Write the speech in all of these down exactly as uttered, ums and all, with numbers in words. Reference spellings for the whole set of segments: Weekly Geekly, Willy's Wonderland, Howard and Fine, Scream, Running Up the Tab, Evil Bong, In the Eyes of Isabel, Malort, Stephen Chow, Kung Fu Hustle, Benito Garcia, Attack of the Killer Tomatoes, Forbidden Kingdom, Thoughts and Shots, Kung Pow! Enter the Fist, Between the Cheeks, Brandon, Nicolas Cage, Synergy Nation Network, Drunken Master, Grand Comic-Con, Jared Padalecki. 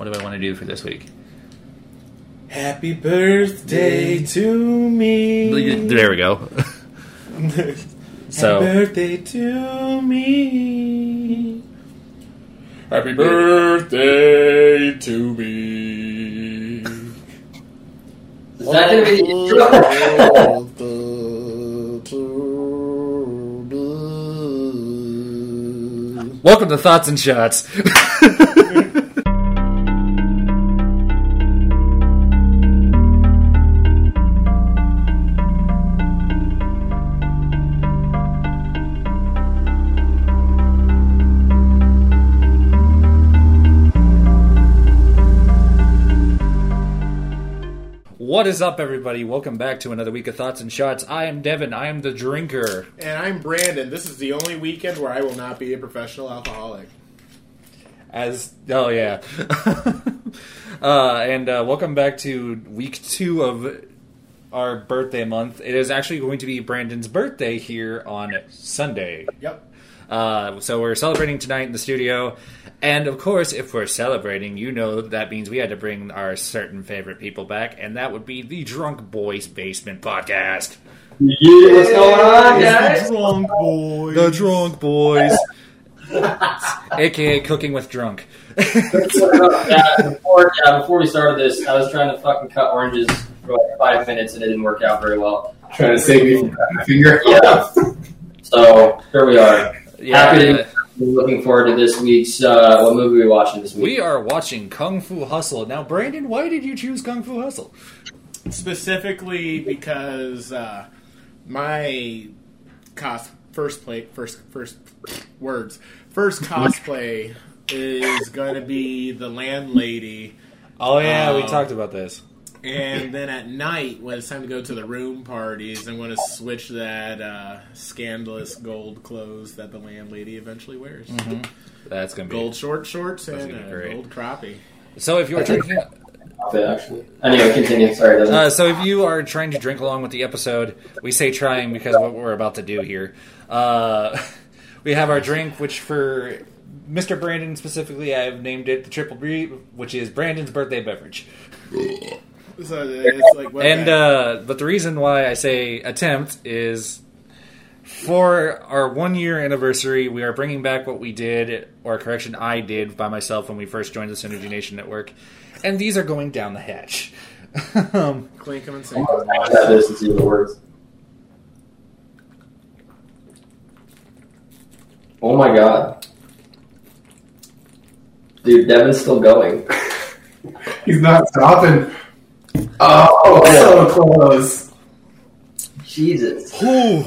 What do I want to do for this week? Happy birthday to me. There we go. So, happy birthday to me. Happy birthday to me. Is that going to be the intro? Welcome to Thoughts and Shots. What is up, everybody? Welcome back to another week of Thoughts and Shots. I am Devin. I am the drinker. And I'm Brandon. This is the only weekend where I will not be a professional alcoholic. As, oh yeah. uh, and uh, welcome back to week two of our birthday month. It is actually going to be Brandon's birthday here on Sunday. Yep. Uh, so we're celebrating tonight in the studio. And, of course, if we're celebrating, you know that means we had to bring our certain favorite people back, and that would be the Drunk Boys Basement Podcast. Yeah, what's going on, guys? The Drunk Boys. The Drunk Boys. A K A Cooking with Drunk. yeah, before, yeah, before we started this, I was trying to fucking cut oranges for like five minutes, and it didn't work out very well. Trying to save me from cutting my finger? Yeah. So, here we are. Yeah, Happy to... Uh, Looking forward to this week's, uh, what movie are we watching this week? We are watching Kung Fu Hustle. Now, Brandon, why did you choose Kung Fu Hustle? Specifically because uh, my cos- first play, first, first words, first cosplay is going to be the landlady. Oh, yeah, um, we talked about this. And then at night, when it's time to go to the room parties, I'm going to switch that uh, scandalous gold clothes that the landlady eventually wears. Mm-hmm. That's going to be... Gold short shorts and a gold crappie. So if you're drinking... Actually. Anyway, continue. Sorry. Uh, so if you are trying to drink along with the episode, we say trying because what we're about to do here. Uh, we have our drink, which for... Mister Brandon specifically, I've named it the Triple B, which is Brandon's birthday beverage. So it's like what and uh, but the reason why I say attempt is for our one year anniversary, we are bringing back what we did, or correction, I did by myself when we first joined the Synergy Nation Network, and these are going down the hatch. um, Clink them and sink them. This is the words. Oh my god, dude, Devin's still going. He's not stopping. Oh, so close. Jesus. Ooh.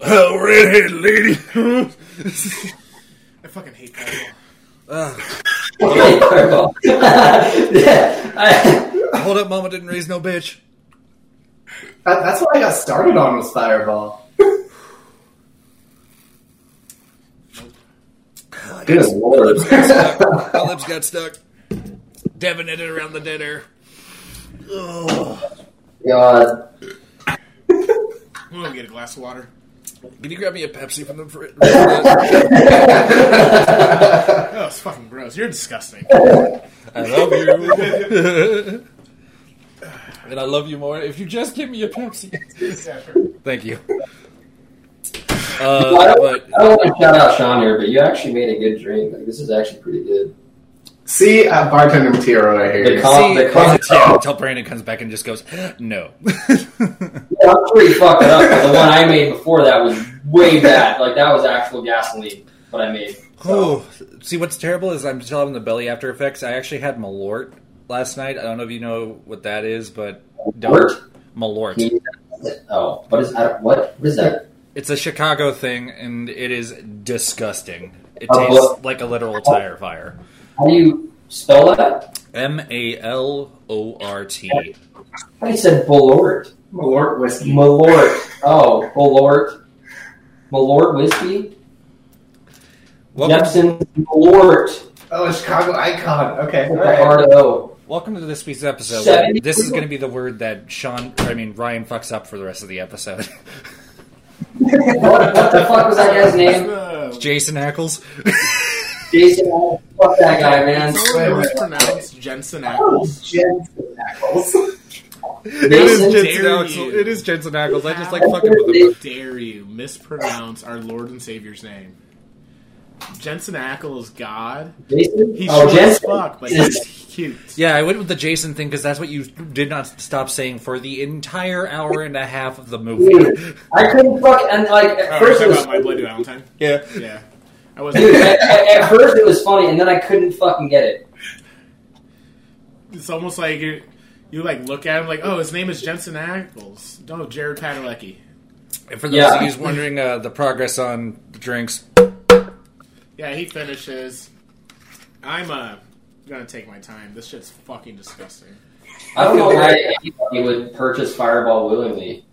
Oh, redhead lady. I fucking hate fireball. Uh. I hate fireball. Yeah, I... Hold up, mama didn't raise no bitch. That, that's what I got started on was fireball. Good lord. My lips got stuck. Devin ended around the dinner. Oh God. I'm gonna get a glass of water. Can you grab me a Pepsi from the fridge? That was fucking gross. You're disgusting. I love you. And I love you more if you just give me a Pepsi. Thank you. Uh, I don't, but, I don't want to shout out Sean here, but you actually made a good drink. Like, this is actually pretty good. See, uh, bartender material right here. The com- See, the com- oh. Until Brandon comes back and just goes, no. Yeah, I'm pretty fucking up, but the one I made before that was way bad. Like, that was actual gasoline, what I made. So. Oh, see, what's terrible is I'm still having the belly after effects. I actually had Malort last night. I don't know if you know what that is, but... Malort? Malort. Yeah. Oh, what is that? What? What is that? It's a Chicago thing, and it is disgusting. It oh, tastes what? like a literal tire fire. How do you spell that? M A L O R T. I you said Malort. Malort whiskey. Malort. Oh, Malort. Malort whiskey? Welcome. Jensen Malort. Oh, a Chicago icon. Okay. R O. Welcome to this week's episode. seventy This is going to be the word that Sean, I mean, Ryan fucks up for the rest of the episode. what, what the fuck was that guy's name? Jason Ackles. Jason Ackles. Fuck that guy, man. It's really pronounced Jensen Ackles. Jensen Ackles. It is Jensen Ackles. It is Jensen Ackles. I just like fucking with him. Dare you mispronounce our Lord and Savior's name? Jensen Ackles, God. Jason? He's oh, short as fuck, but he's cute. Yeah, I went with the Jason thing because that's what you did not stop saying for the entire hour and a half of the movie. Dude, I couldn't fuck, and like at oh, first it was about my Bloody Valentine. Yeah, yeah. I wasn't. Dude, at, at first it was funny, and then I couldn't fucking get it. It's almost like you, you like look at him like, oh, his name is Jensen Ackles. No, Jared Padalecki. And for those yeah. of you wondering uh, the progress on the drinks. Yeah, he finishes. I'm uh, gonna take my time. This shit's fucking disgusting. I don't know why anybody would purchase Fireball willingly.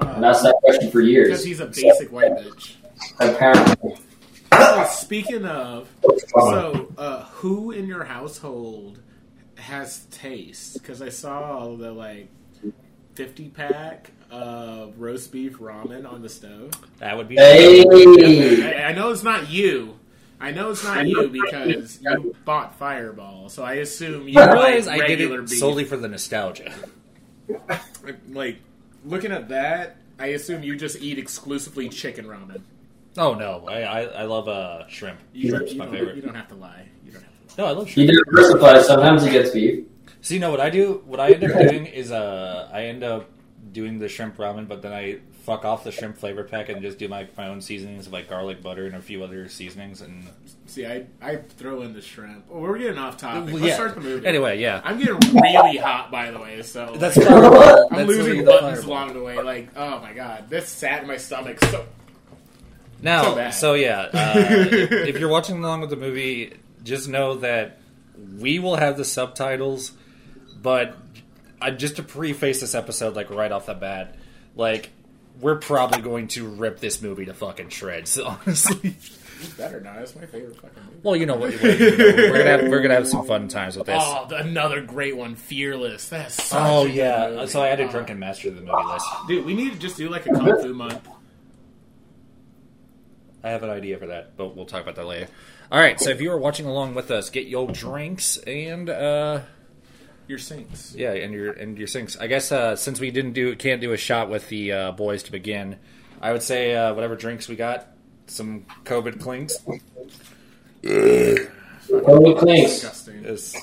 Uh, and that's that question for years. Because he's a basic white bitch. Apparently. So, speaking of, so uh, who in your household has taste? Because I saw the like fifty pack. Uh, roast beef ramen on the stove. That would be. Hey. I, I know it's not you. I know it's not you because you bought Fireball, so I assume you realize I did it beef. Solely for the nostalgia. Like looking at that, I assume you just eat exclusively chicken ramen. Oh no, I I, I love uh, shrimp. You, Shrimp's you my favorite. You don't have to lie. You don't have to lie. No, I love shrimp. You diversify. Sometimes it gets beef. So you know what I do? What I end up doing is uh, I end up. doing the shrimp ramen, but then I fuck off the shrimp flavor pack and just do my, my own seasonings of like garlic butter and a few other seasonings. And see, I I throw in the shrimp. Oh, we're getting off topic. Well, Let's yeah. start the movie. Anyway, yeah, I'm getting really hot, by the way. So that's like, I'm that's losing buttons the along the way. Like, oh my god, this sat in my stomach so now. So, bad. so yeah, uh, if you're watching along with the movie, just know that we will have the subtitles, but. I, just to preface this episode, like, right off the bat, like, we're probably going to rip this movie to fucking shreds, honestly. You better not. It's my favorite fucking movie. Well, you know what? We're going to have, we're gonna have some fun times with this. Oh, another great one, Fearless. That's such Oh, a yeah. Good movie. So I added Drunken Master to the movie list. Dude, we need to just do, like, a Kung Fu month. I have an idea for that, but we'll talk about that later. All right, so if you are watching along with us, get your drinks and, uh... your sinks, yeah, and your and your sinks. I guess uh, since we didn't do can't do a shot with the uh, boys to begin, I would say uh, whatever drinks we got, some COVID clings. COVID clings, disgusting. Yes.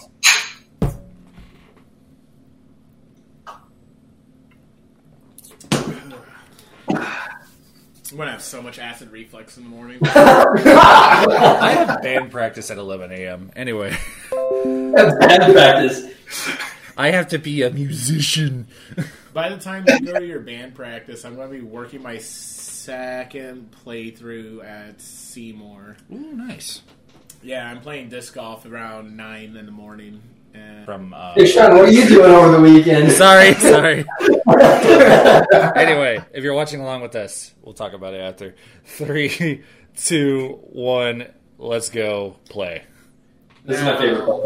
I'm gonna have so much acid reflux in the morning. I have band practice at eleven a.m. Anyway, band practice. I have to be a musician. By the time you go to your band practice, I'm going to be working my second playthrough at Seymour. Ooh, nice. Yeah, I'm playing disc golf around nine in the morning. And From uh, hey, Sean, what are you doing over the weekend? Sorry, sorry. Anyway, if you're watching along with us, we'll talk about it after. Three, two, one, let's go play. This is my favorite part.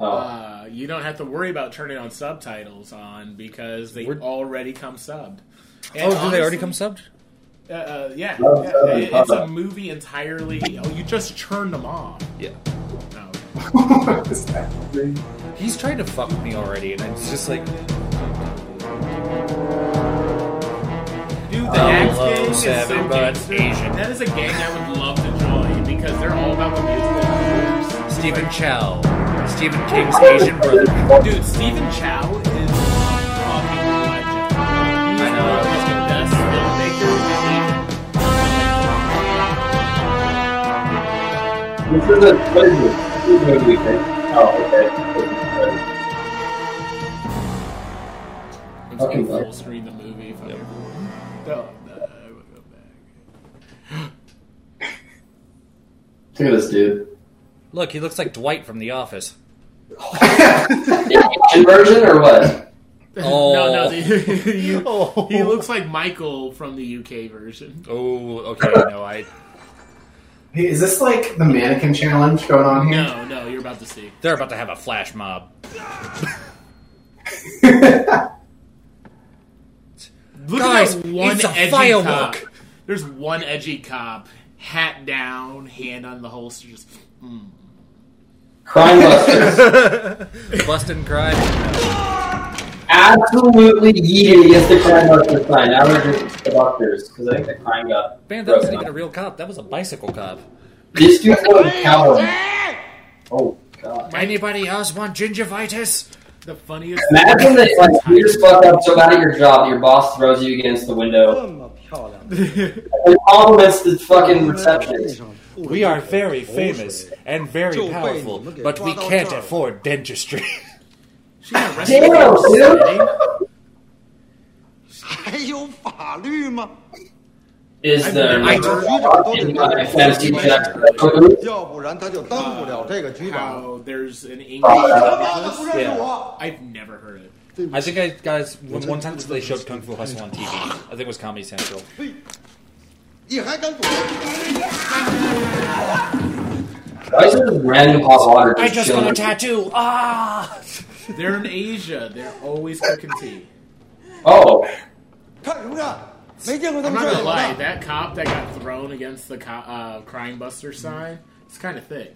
Oh. Uh, you don't have to worry about turning on subtitles on because they We're... already come subbed. And oh, honestly, do they already come subbed? Uh, uh, yeah. Oh, yeah. Oh, it, it's oh. a movie entirely... Oh, you just turn them off. Yeah. Oh, okay. He's trying to fuck me already, and it's just like... Dude, the Axe Gang is so gangster. Asian. That is a gang I would love to join because they're all about the musical. Stephen like, Chow. Stephen King's Asian brother. Dude, Stephen Chow is a fucking legend. He's I know. He's the best filmmaker in Asia. This is a pleasure. This is a movie thing. Oh, okay. I'm going to full screen the movie. If yep. No, no, I would go back. Look at this dude. Look, he looks like Dwight from The Office. Asian version or what? Oh. No, no. The, you, oh. He looks like Michael from the U K version. Oh, okay. No, I... Hey, is this like the mannequin challenge going on here? No, no. You're about to see. They're about to have a flash mob. Look Guys, at that one it's a edgy firework. Cop. There's one edgy cop. hat down, hand on the holster, just mm. crime busters. Busting crime. Absolutely yeeted against the crime buster sign. Now we're just the busters because I think the crime got. Man, that wasn't even a real cop. That was a bicycle cop. This dude's a coward. Oh god. Anybody else want gingivitis? The funniest. Imagine that like you just fucked up so bad at your job, your boss throws you against the window. It compliments the fucking receptionist. We are very famous and very powerful, but we can't afford dentistry. Damn, dude. Is the how there's an English yeah. I've never heard it. I think I guys when one time they showed Kung Fu Hustle on T V. I think it was Comedy Central. Why is it random hot water? Just I just chilling? Got a tattoo. Ah! They're in Asia. They're always cooking tea. Oh. I'm not gonna lie, that cop that got thrown against the co- uh, crime buster sign, it's kind of thick.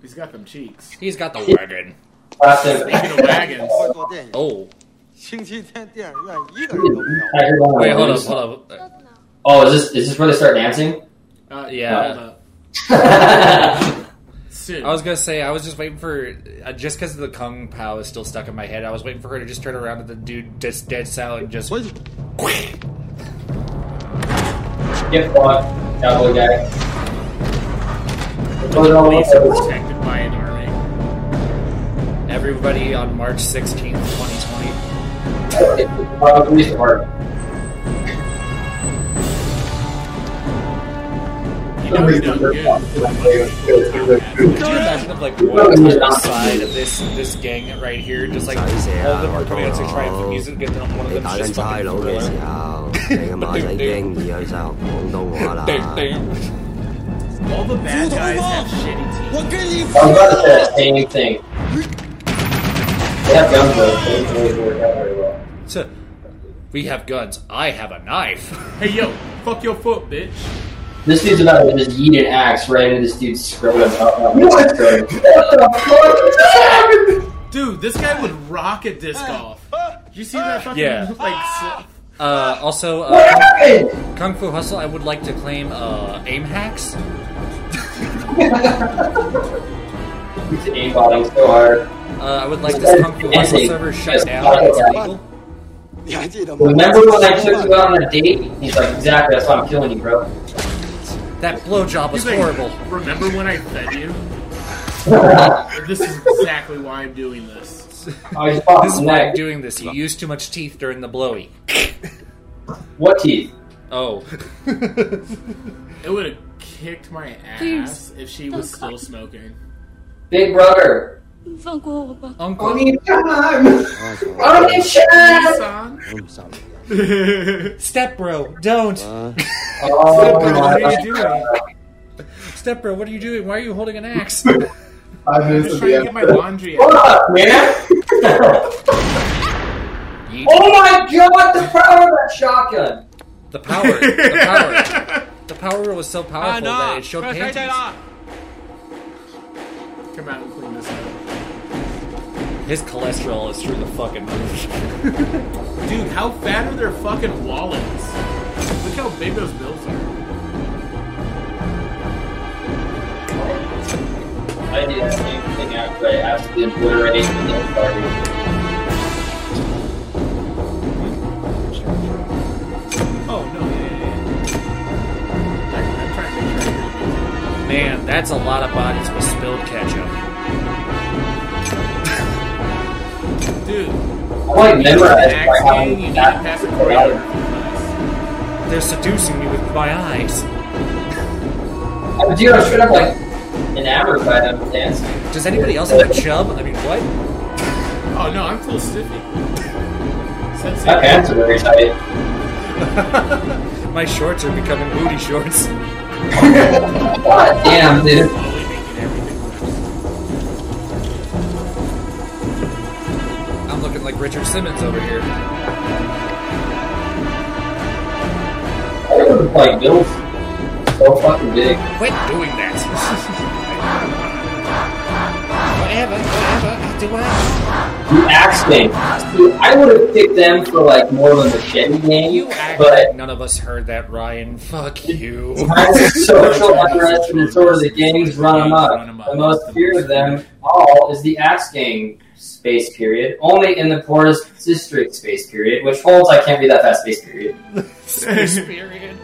He's got them cheeks. He's got the wagon. Speaking of wagons. Oh. Wait, hold up, hold up. Oh, is this, is this where they start dancing? Uh, yeah. Uh, soon. I was gonna say, I was just waiting for, uh, just because the Kung Pow is still stuck in my head, I was waiting for her to just turn around and the dude just dead silent just... Quick! Get fought, cowboy guy. The police are protected by an army. Everybody on March sixteenth, twenty twenty. The police department. You know you done good. Can you imagine if, like, walking outside of this, this gang right here, just, like, all of them are coming out to try and music, and then one of them just fucking thriller. All the bad guys have shitty teeth. I'm about to say the same thing. They have guns, though. They work out very well. So, we have guns. I have a knife. Hey, yo, fuck your foot, bitch. This dude's about to just yeet an axe right into this dude's scrotum. What? What the fuck happened? Dude, this guy would rock at disc golf. Did you see that fucking, yeah. like... Uh, also, uh, Kung, Kung Fu Hustle, I would like to claim, uh, aim hacks. He's aimbotting so hard. Uh, I would like this Kung Fu Hustle server shut down. It's illegal. Remember when I took you out on a date? He's like, exactly, that's why I'm killing you, bro. That blowjob was like, horrible. Remember when I fed you? This is exactly why I'm doing this. This is why I'm doing this. You used too much teeth during the blowy. What teeth? Oh. It would have kicked my ass if she was still smoking. Big brother. Uncle. Uncle. I need time. I need shit. Step bro, don't. Uh, oh, Step bro, what are you doing? Step bro, what are you doing? Why are you holding an axe? I'm just trying to get my laundry out. Hold up, man! Oh my god, the power of that shotgun! The power, the power. The power was so powerful uh, no. that it showed panties. Come out and clean this up. His cholesterol is through the fucking roof. Dude, how fat are their fucking wallets? Look how big those bills are. I did the same thing after I absolutely obliterated the little party. Oh, no, yeah, yeah, yeah. I'm trying to make sure I hear. Man, that's a lot of bodies with spilled ketchup. Dude. I like memorized by having that choreography. They're seducing me with my eyes. I do, I'm straight up like... enamored by them dancing. Does anybody else have a chub? I mean, what? Oh no, I'm full stiffy. My pants are very tight. My shorts are becoming booty shorts. God damn, dude. I'm looking like Richard Simmons over here. I don't look like Bills. so fucking big. Quit doing that. Whatever, whatever, do I? The axe game. See, I would have picked them for like more of a machete game. You act but like none of us heard that, Ryan. Fuck you. Social unrest and sort of the gangs run amok. The most feared of them all is the axe gang. Space period. Only in the poorest district space period, which holds I can't be that fast space period. Space period.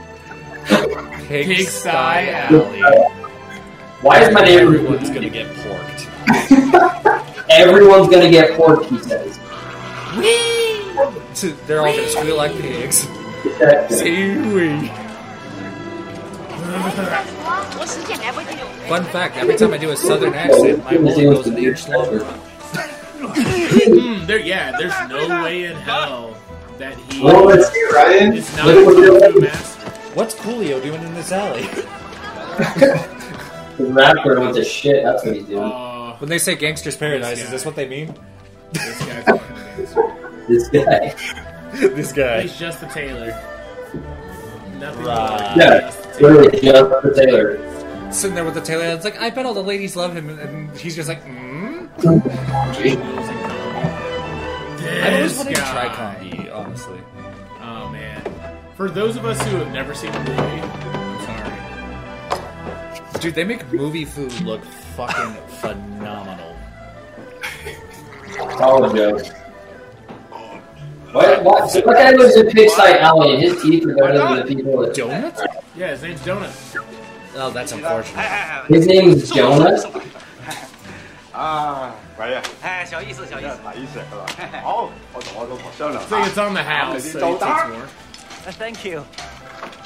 Pig Pig Sky Alley. Why is my neighborhood Everyone's gonna get porked. Everyone's gonna get porked, he says. Whee! They're all gonna squeal like pigs. See wee. Fun fact, every time I do a southern accent, my mouth goes an inch longer. mm, there, yeah, there's no way in hell that he well, let's see, Ryan. Is not a master. What's Coolio doing in this alley? The rapper with the shit, that's what he's doing. Uh, when they say Gangster's Paradise, is this what they mean? This guy's fucking This guy. This guy. He's just a tailor. Nothing right. Yeah, just literally just a tailor. Sitting there with the tailor, it's like, I bet all the ladies love him, and he's just like, mm. I've always wanted to try comedy, honestly. Oh man! For those of us who have never seen the movie, I'm sorry, dude. They make movie food look fucking phenomenal. All a joke. What? What? So what guy lives in Pigsty Alley and his teeth are better than the people at Donuts? Yeah, his name's Donuts. Oh, that's unfortunate. His name is Donuts. Ah, uh, right. Hey, small easy, small easy. Oh, so it's on the house. So it takes more. Thank you.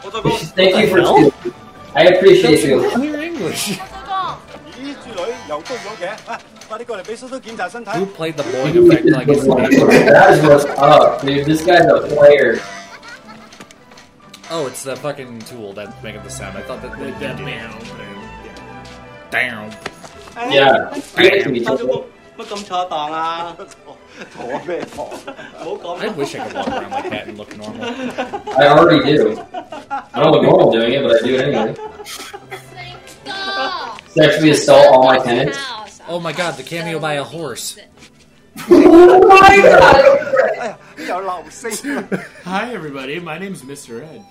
Thank you for no? I appreciate you. Clear English. Who played the boy who effect like his That is what's up, dude. This guy's a player. Oh, it's the fucking tool that's making the sound. I thought that they did it. Damn. Yeah. I wish I could walk around like that and look normal. I already do. I don't look normal doing it, but I do it anyway. Sexually assault all my tenants. Oh my god, the cameo by a horse. Oh my god! Hi everybody, my name's Mister Ed.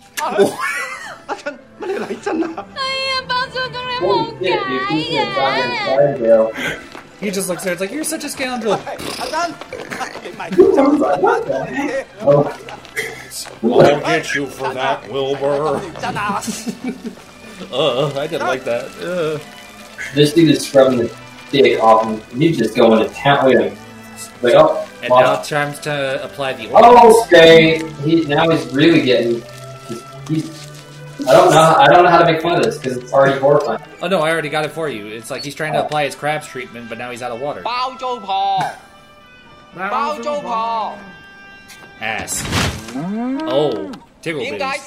He just looks there, it's like, you're such a scoundrel. I'll get you for that, Wilbur. uh, I didn't like that. Uh. This dude is scrubbing the dick off and he's just going to town with him. Like, oh, and wow. Now it's time to apply the oil. Oh, okay. He, now he's really getting... He's... I don't know. I don't know how to make fun of this because it's already horrifying. Oh no! I already got it for you. It's like he's trying to apply his crabs treatment, but now he's out of water. Bao Zhou Pao. Bao Zhou Pao. Ass. Oh, tickle bitties.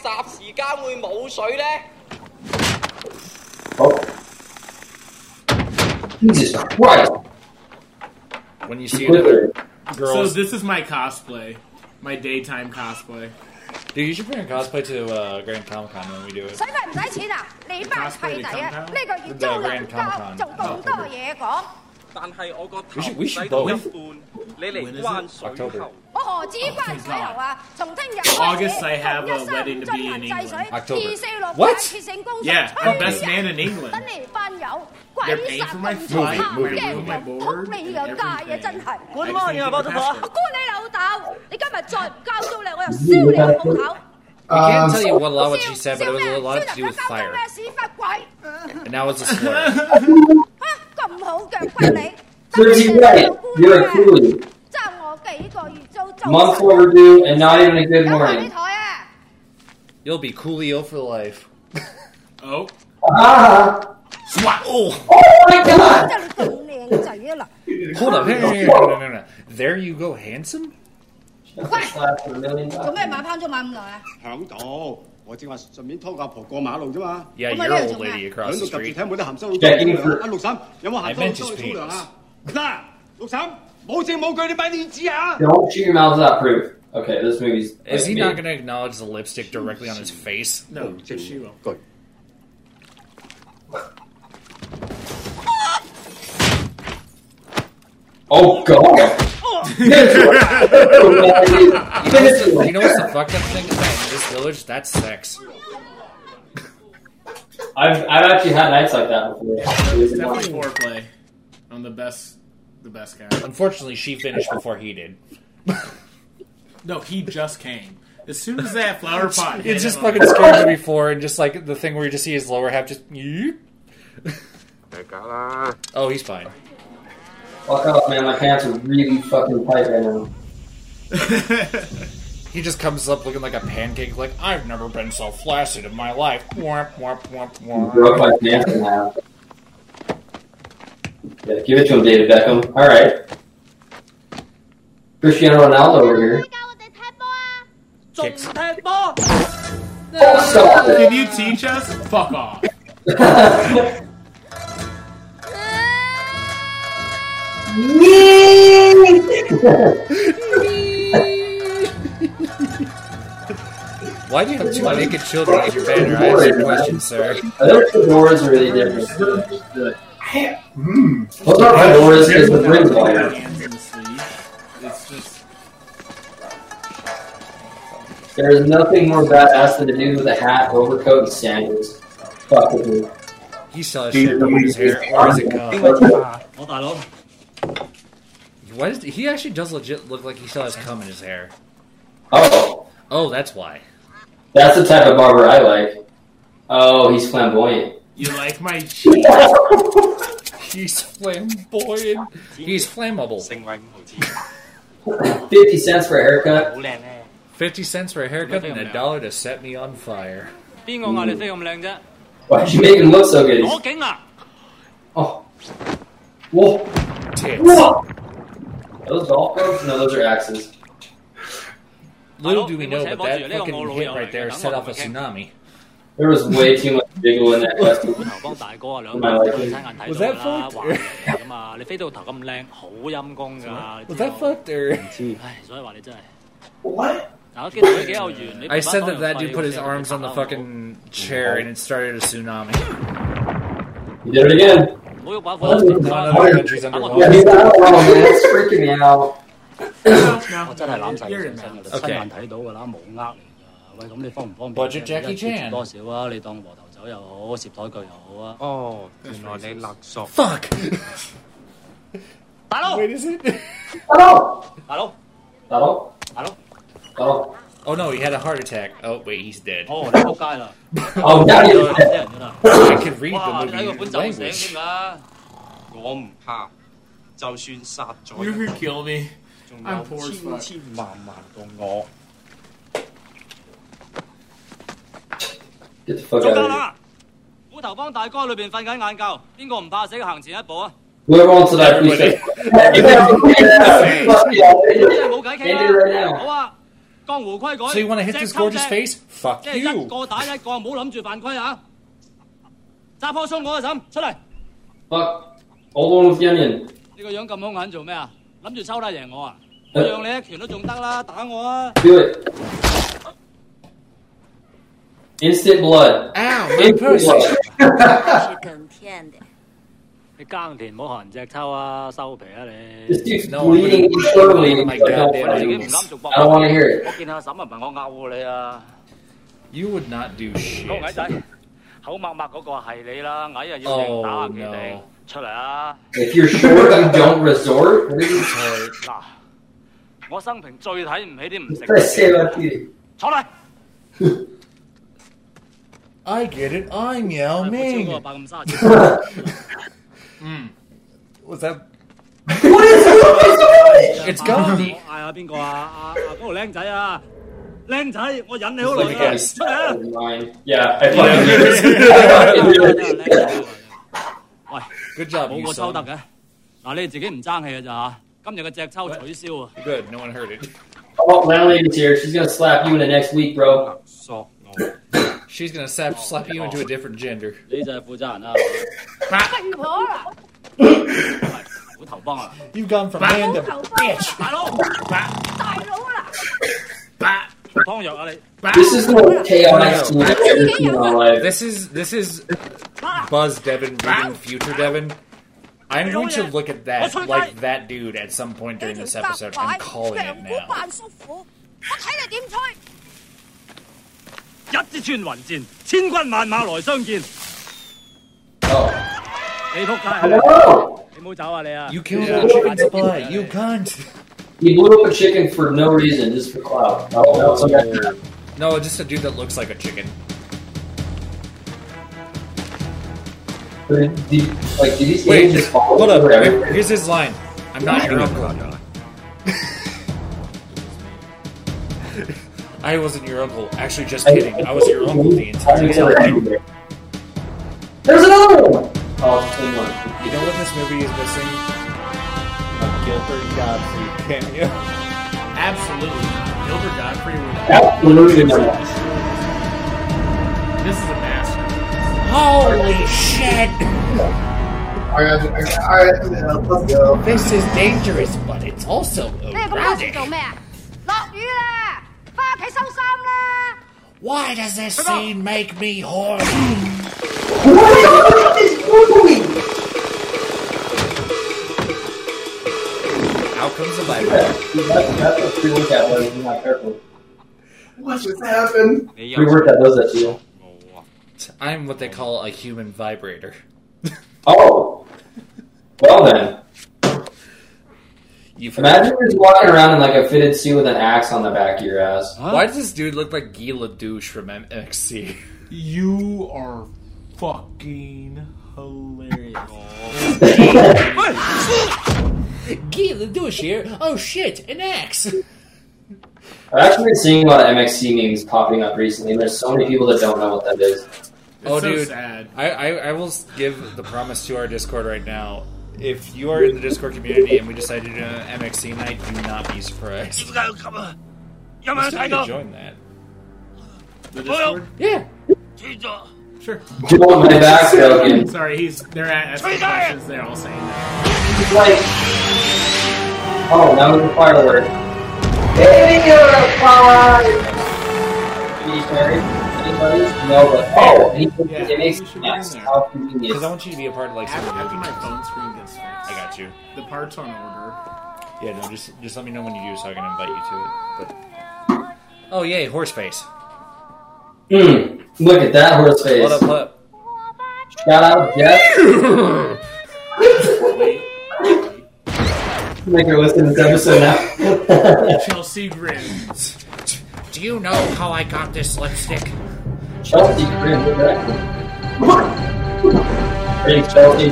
Oh. Jesus Christ! When you see another girl. So this is my cosplay, my daytime cosplay. Dude, you should bring a cosplay to uh, Grand Comic-Con when we do it. Cosplay to the Grand Comic-Con. We should, we should both. When is it? October. Oh, August, I have a wedding to be in England. October. What? Yeah, I'm best man in England. They're paying for my flight, movie, movie, my board, and everything. Good morning, I'm Pastor. I can't tell you what law what she said, but it was a lot to do with fire. And now it's a slur. Seriously, right. You're a coolie. Month overdue and not even a good morning. You'll be Coolio for life. Oh. Ah. Swat. Oh. Oh my god. Hold up. No, no, no, no. There you go, handsome. Yeah, you're an old lady across the street. I meant his penis. Don't shoot your mouths out, proof. Okay, this movie's... Is he not going to acknowledge the lipstick directly on his face? No, she won't. Oh god! You know what's the fucked up thing about this village? That's sex. I've I've actually had nights like that before. It's definitely foreplay on the best the best guy. Unfortunately, she finished before he did. No, he just came. As soon as that flower pot, it's just fucking scared me before, and just like the thing where you just see his lower half just. Oh, he's fine. Fuck off, man! My pants are really fucking tight right now. He just comes up looking like a pancake. Like I've never been so flaccid in my life. Womp womp womp womp. Broke my pants in half. Yeah, give it to him, David Beckham. All right. Cristiano Ronaldo over here. Kicks. Did you teach us? Fuck off. Why do you have two naked children as your banner? I have some questions, sir. I think the doors are really different. Mm. Those aren't my doors because the rings are. There is nothing more badass than a dude with a hat, overcoat, and sandals. Fuck with me. He's selling shit with his hair. Where's it going? Hold on, hold on. Why does he actually does legit look like he still has cum in his hair? Oh. Oh, that's why. That's the type of barber I like. Oh, he's flamboyant. You like my cheek? He's flamboyant. He's flammable. Fifty cents for a haircut. Fifty cents for a haircut and a dollar to set me on fire. Mm. Why'd you make him look so good? Oh. Whoa. Tits. Whoa. Are those golf clubs? No, those are axes. Little do we know, but that fucking hit right there set off a tsunami. There was way too much giggle in that question. Was that fucked? Was that fucked or... What? I said that that dude put his arms on the fucking chair and it started a tsunami. You did it again. Another country's underwater. Yeah, he's not alone, man. It's freaking me out. Okay. Budget Jackie Chan. Oh, fuck. Wait, is it? Hello. Hello. Hello. Hello. Oh. Oh no, he had a heart attack. Oh wait, he's dead. Oh, that guy. Oh, now you're dead. I can read the movie language. You can kill me. I'm poor as fuck. Get the fuck out of here. Whoever wants to die, please say. End it right now. So you want to hit this gorgeous face? Fuck you! Fuck. All along with the onion. Do it. Instant blood. Ow! Instant blood. This dude's bleeding internally. I don't want to hear it. You would not do shit. Oh no. If you're short, you don't resort? What are you saying? I say I get it. I'm Yao Ming. Mm. Was that? What is it? It's gone. Yeah, I fucking good job, you son. Good, no one heard it. Oh, landlady's here. She's gonna slap you in the next week, bro. So. She's gonna slap, slap you into a different gender. You've gone from man to bitch. This is the most chaotic scene I've ever seen in my life. This is this is Buzz Devin reading Future Devin. I'm going to look at that like that dude at some point during this episode. I'm calling it now. Oh. Hello. You killed yeah. a chicken's butt. You cunt. He blew up a chicken for no reason, just for clout. No, oh, yeah. no, just a dude that looks like a chicken. Did, did, like, did he say he just followed? Hold up, wait, here's his line. I'm not your uncle. I wasn't your uncle. Actually, just kidding. I, I was your uncle the entire time. There's another one! Oh, same one. You know what this movie is missing? A Gilbert Godfrey cameo. Absolutely. Gilbert Godfrey would have... Absolutely not. This is a master. Holy shit! Alright, alright, alright, let's go. This is dangerous, but it's also erotic. Why does this scene make me horny? What is this movie? Out comes the Bible. That's a free workout that was not careful. What just happened? Free workout does that deal. I'm what they call a human vibrator. Oh. Well then. You've Imagine you're just walking around in like a fitted suit with an axe on the back of your ass. Huh? Why does this dude look like Guy LaDouche from M X C? You are fucking hilarious. Guy LaDouche here. Oh shit, an axe. I've actually been seeing a lot of M X C memes popping up recently, and there's so many people that don't know what that is. It's oh, so dude, sad. I, I, I will give the promise to our Discord right now. If you are in the Discord community and we decide to do an M X C night, do not be surprised. You guys can join that. The Discord? Yeah. Sure. Get on my back, Falcon. Sorry, he's, they're asking questions, they're all saying that. He's like, oh, that was a fire alert. Baby, you're a fire! Are you married? Anybody? No, but oh, yeah, it makes sense. How convenient. Because I want you to be a part of like. After, after my phone screen gets fixed, I got you. The parts on order. Yeah, no, just just let me know when you do, so I can invite you to it. But oh yay, horse face! Mm, look at that horse face! What up, what up? Shout out, Jeff. Make her listen to this episode now. Chelsea grins. Do you know how I got this lipstick? Chelsea grins, exactly. Hey, Chelsea.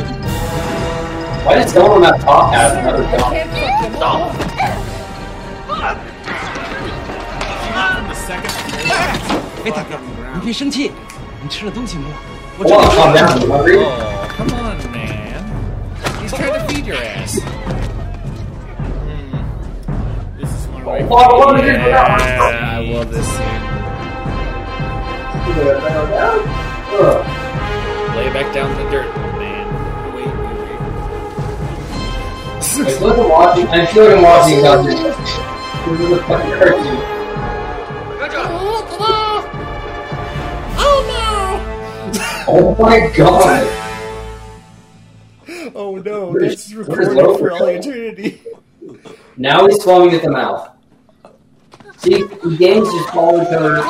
Why did someone not talk out of another dog? Stop! Hey, Taka, you shouldn't eat. You calm down. Oh, come on, man. He's trying to feed your ass. Oh, yeah, I love this scene. Lay back down in the dirt, man. Wait, wait, wait. I feel like I'm watching. I feel like I'm watching something. Oh no! Oh my god! Oh no! This is recorded for all eternity. Now he's following at the mouth. See, the game's just following her. Oh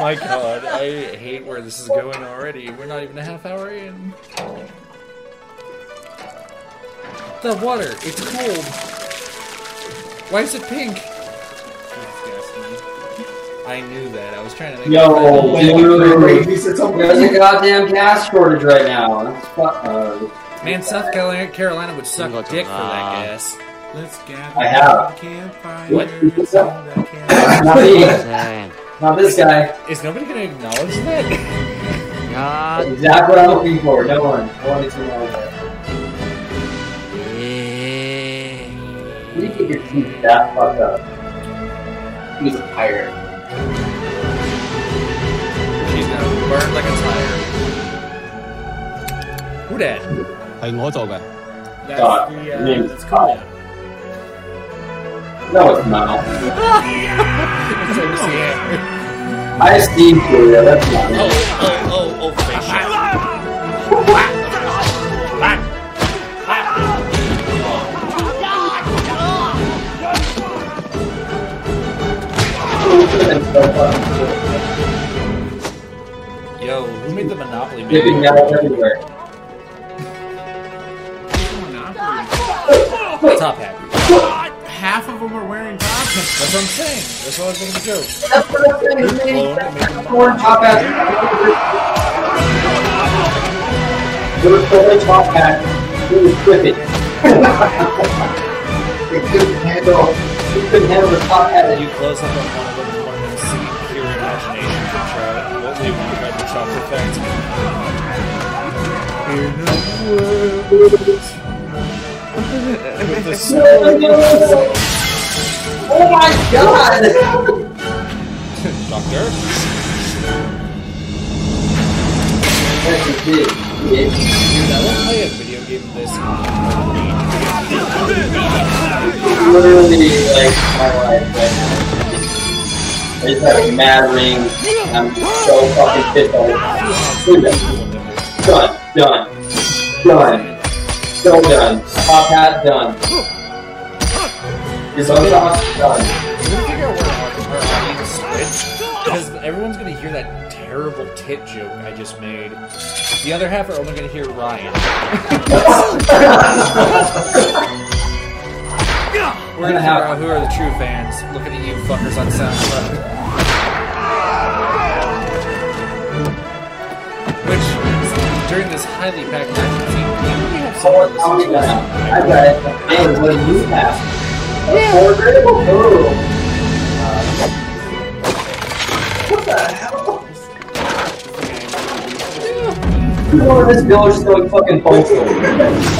my god, I hate where this is going already. We're not even a half hour in. The water, it's cold. Why is it pink? I knew that. I was trying to make Yo, it. Yo, there's a goddamn gas shortage right now. That's fuck. Uh, Man, South Carolina would suck a dick for that gas. Let's gather I have. Campfires. What? Not this guy. Is nobody going to acknowledge that? God. That's exactly what I'm looking for. No one. I want it to know that. You get your teeth that fucked up. He's a tire. She's going to burn like a tire. Who that? I'm That's God. the, uh, name that's called. No, it's not. I see Julia, that's not. Oh, oh, oh, oh, face shot. bleeding out everywhere. Top hat. Half of them are wearing top hats. That's what I'm saying. That's what I was going to do. That's what I'm saying. That's what top hats. It was totally top hats. It was trippy. It couldn't handle. It couldn't handle the top hat. You close up on one of them. Oh my god! Doctor? That's a big bitch. Dude, I won't play a video game this long. Literally, like, my life right now. I just have a mad ring, and I'm so fucking pissed all the time. Done. Done. Done. So done. Top hat, done. His own sauce, done. I'm gonna figure out where I need to switch, because everyone's gonna hear that terrible tit joke I just made. The other half are only gonna hear Ryan. We're gonna have out who are the true fans. Looking at you fuckers on SoundCloud. Which, during this highly packed action scene, we have someone listening to us. I got it. Hey, what do you have? A portable boom. What the hell? People in this village is going fucking postal.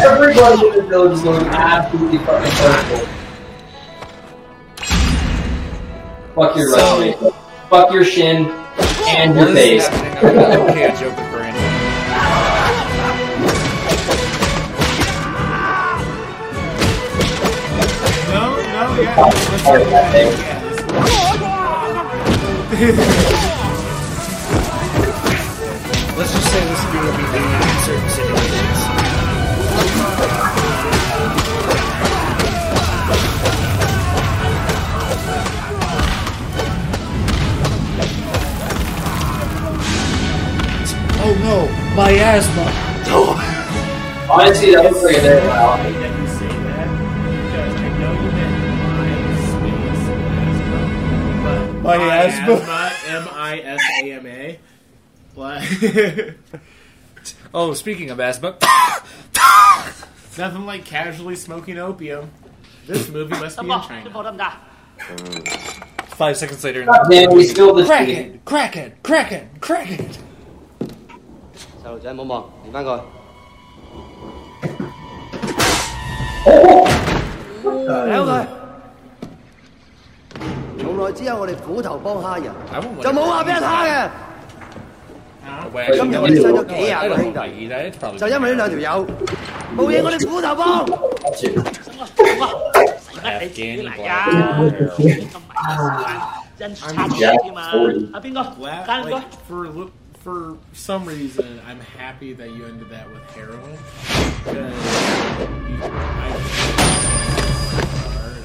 Everybody in this village is going absolutely fucking postal. Fuck your so, right. Fuck your shin and your face. Okay, I joke with Brandon. No, no, yeah. Let's go. Yeah. Let's just say this dude will be doing it in certain situations. Oh no, my asthma. Honestly, that was pretty good. Wow. I didn't say that because I know you meant my asthma. My asthma, M I S A M A. Oh, speaking of asthma. Nothing like casually smoking opium. This movie must be in China. Five seconds later. Man, we spilled this Kraken, Kraken, Kraken, Kraken. Oh, I For some reason, I'm happy that you ended that with heroin. Because I,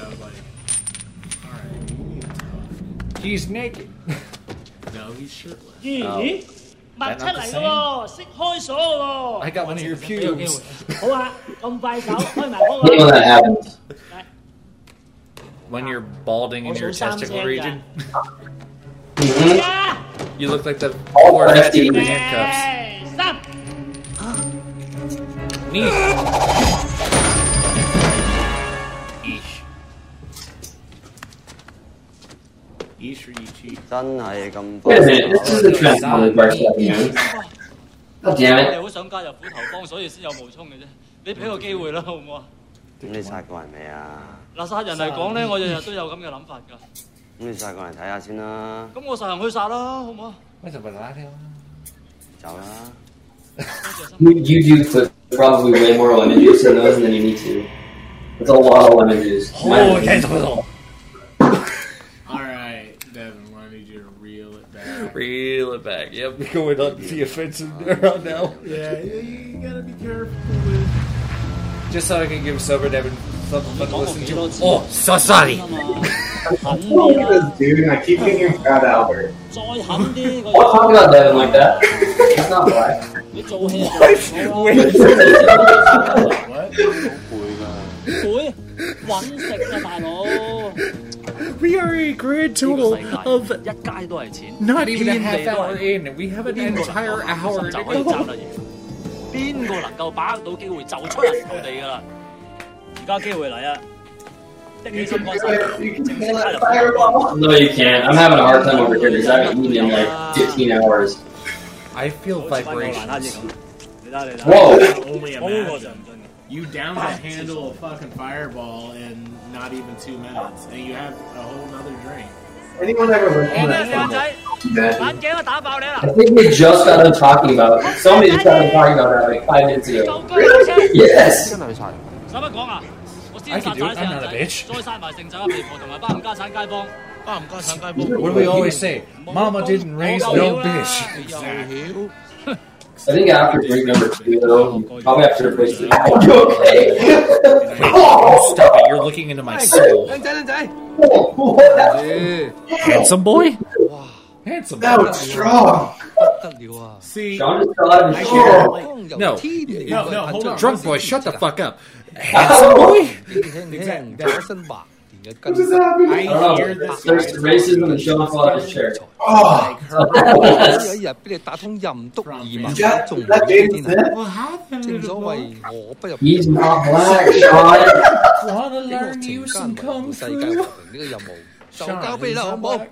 I was like, alright, we need to talk. He's naked. No, he's shirtless. Oh. That not the same? I got one of your pubes. When you're balding in your testicle region. Yeah! You look like the poor hat in the handcuffs. Stop! Neat. Eesh. Eesh or Eesh. Wait a minute, this is the transformative part of the game. God damn it. I 咁你殺過嚟睇下先啦。 You do probably way more lemon juice in those than you need to. It's a lot of lemon juice. Oh, okay. Alright, Devin, I need you to reel it back. Reel it back, yep. You're going up to the offensive right now. Yeah, you gotta be careful with... Just so I can give sober Devin something fun to listen to. Oh, so sorry! What's dude? I keep thinking about Albert. Don't talk about Devin like that. He's not black. Get your hands up. Wait for it. What? Don't we are a grand total of not even a half hour in. We have an entire hour to go. You can, it, you can call it a fireball. No, you can't. I'm having a hard time over here because I haven't eaten in like fifteen hours. I feel vibrations. Whoa! You down to handle a fucking fireball in not even two minutes, and you have a whole nother drink. Anyone ever heard of that? I think we just got done talking about it. Somebody just got done talking about that like five minutes ago. Really? Yes! I can do it. I'm not a bitch. What do we always say? Mama didn't raise no bitch. Exactly. I think after break number two, though, you probably have to replace it. Are you okay? Oh, stop it. You're looking into my soul. Handsome boy? Handsome boy. That was strong. See, Sean is still out of his chair. No, no, no, hold on. Drunk boy, shut the fuck up. Handsome boy? Exactly. What is happening? I oh, hear this. There's racism and Sean fell out of his chair. Oh! That he's not black, Sean. Wanna learn you some Kung Fu? Sean, he's not black.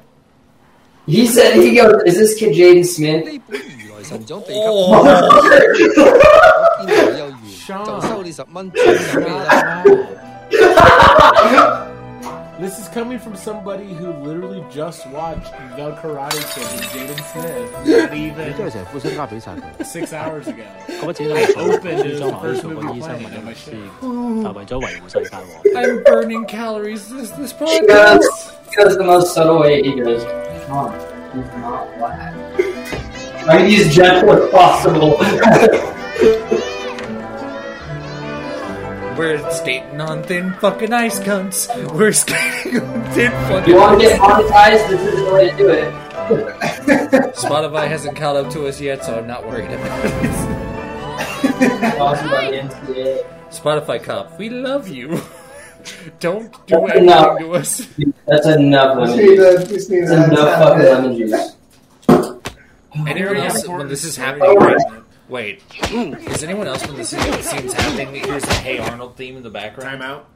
He said, he goes, is this kid Jaden Smith? Oh. Sean. This is coming from somebody who literally just watched The Karate Kid with Jaden Smith, not even six hours ago. Opened his first movie playing, and my shit. I'm burning calories. This this podcast. He goes the most subtle way. He goes, Sean, he's not black. I mean, he's gentle as possible. We're skating on thin fucking ice cunts. We're skating on thin fucking you want to get monetized? This is the way to do it. Spotify hasn't caught up to us yet, so I'm not worried about it. Awesome about the N C A A. Spotify cop, we love you. Don't do That's anything enough. to us. That's enough lemon juice. That's enough fucking lemon juice. Anyone else when this is happening? Right. Wait, is anyone else when this scene's happening? Here's the Hey Arnold theme in the background. Time out.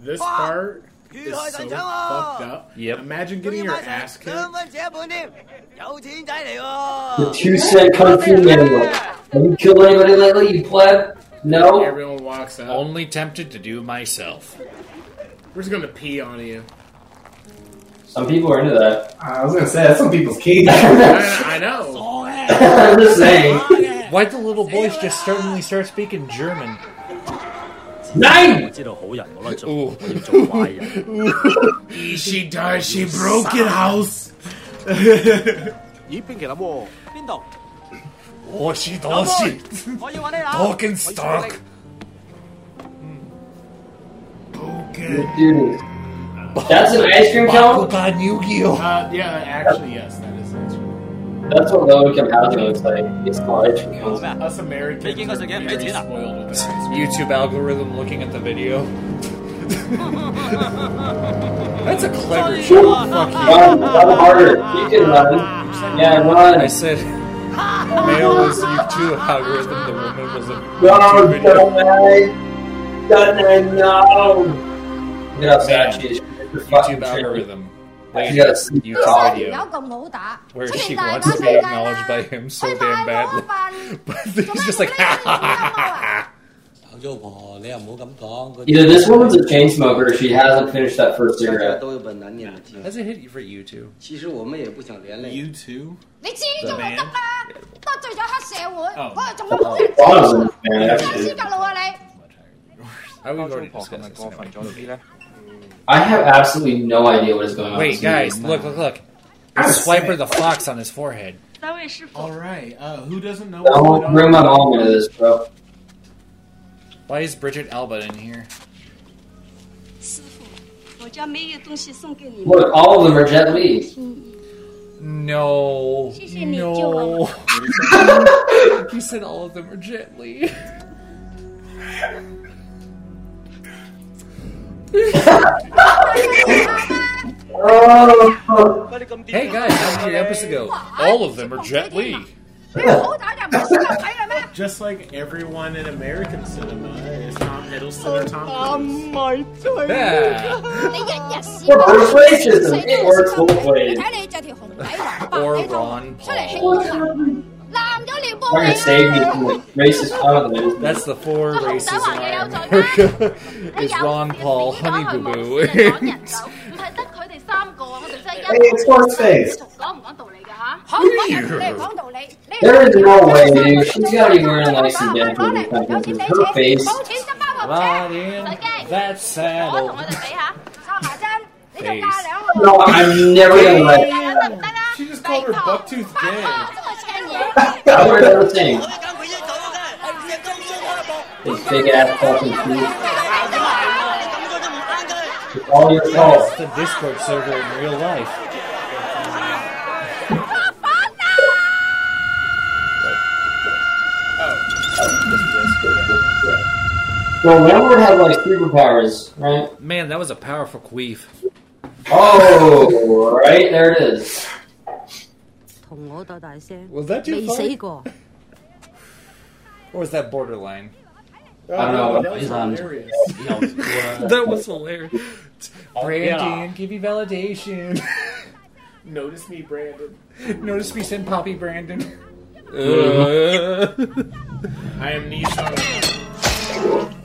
This part is so fucked up. Yep. Imagine getting your ass kicked. The two cent country manual. Have you killed anybody lately, you pleb? No. Everyone walks out. Only tempted to do myself. We're just gonna pee on you. Some people are into that. Uh, I was gonna say that's some people's key. I, I know. I'm just saying. Why the little boys just suddenly start speaking German? Nine. She died. She broke your house. Oh, she does shit. Talking stock. Okay. That's an ice cream cone? Uh, yeah, actually, yes, that is ice cream. That's what low-income housing looks like. It's called ice cream cones. Us Americans Making us again, very spoiled with ice cream. YouTube algorithm looking at the video. That's a clever show. Fuck you. Run, run harder. You can run. Yeah, run. I said, male is YouTube algorithm, the woman was a YouTube video. No, don't I? Don't I know? Get outside, cheese. YouTube algorithm. Like, YouTube video. Where she wants to be acknowledged by him so damn badly. But he's just like, ha ha ha ha ha. Either this woman's a chain smoker or she hasn't finished that first cigarette. That's a hit for you two. You two? The man? Oh. I would already discuss this. I have absolutely no idea what is going on. Wait, guys, look, look, look. Swiper the fox on his forehead. Alright, uh, who doesn't know what's going on? Bring my mom into this, bro. Why is Bridget Alba in here? Look, all of them are Jet Li. No. She said no. You said all of them are Jet Li. Hey guys, how many episodes ago? All of them are Jet Li. Just like everyone in American cinema is Tom Hiddleston or Tom Cruise. Oh my God! Yes. For racism, it works both ways. Or Ron Paul. I'm gonna save you from the racist holidays. That's the four races in America. It's Ron Paul, Honey Boo Boo, and... Hey, it's Horseface. They're in Norway, dude. She's gotta be wearing like some damn clothes. Her face. Right in that saddle. Face. No, I'm never gonna let it. She just called her Bucktooth Jay. That's what I was saying. This big ass fucking tooth. It's all your fault. It's the Discord server in real life. Well, Malort had like superpowers, right? Man, that was a powerful queef. Oh, right there it is. Was that too far? Or was that borderline? Oh, I don't know. That was hilarious. That was hilarious. Brandon, give me validation. Notice me, Brandon. Notice me, send Poppy, Brandon. Uh. I am Nissan.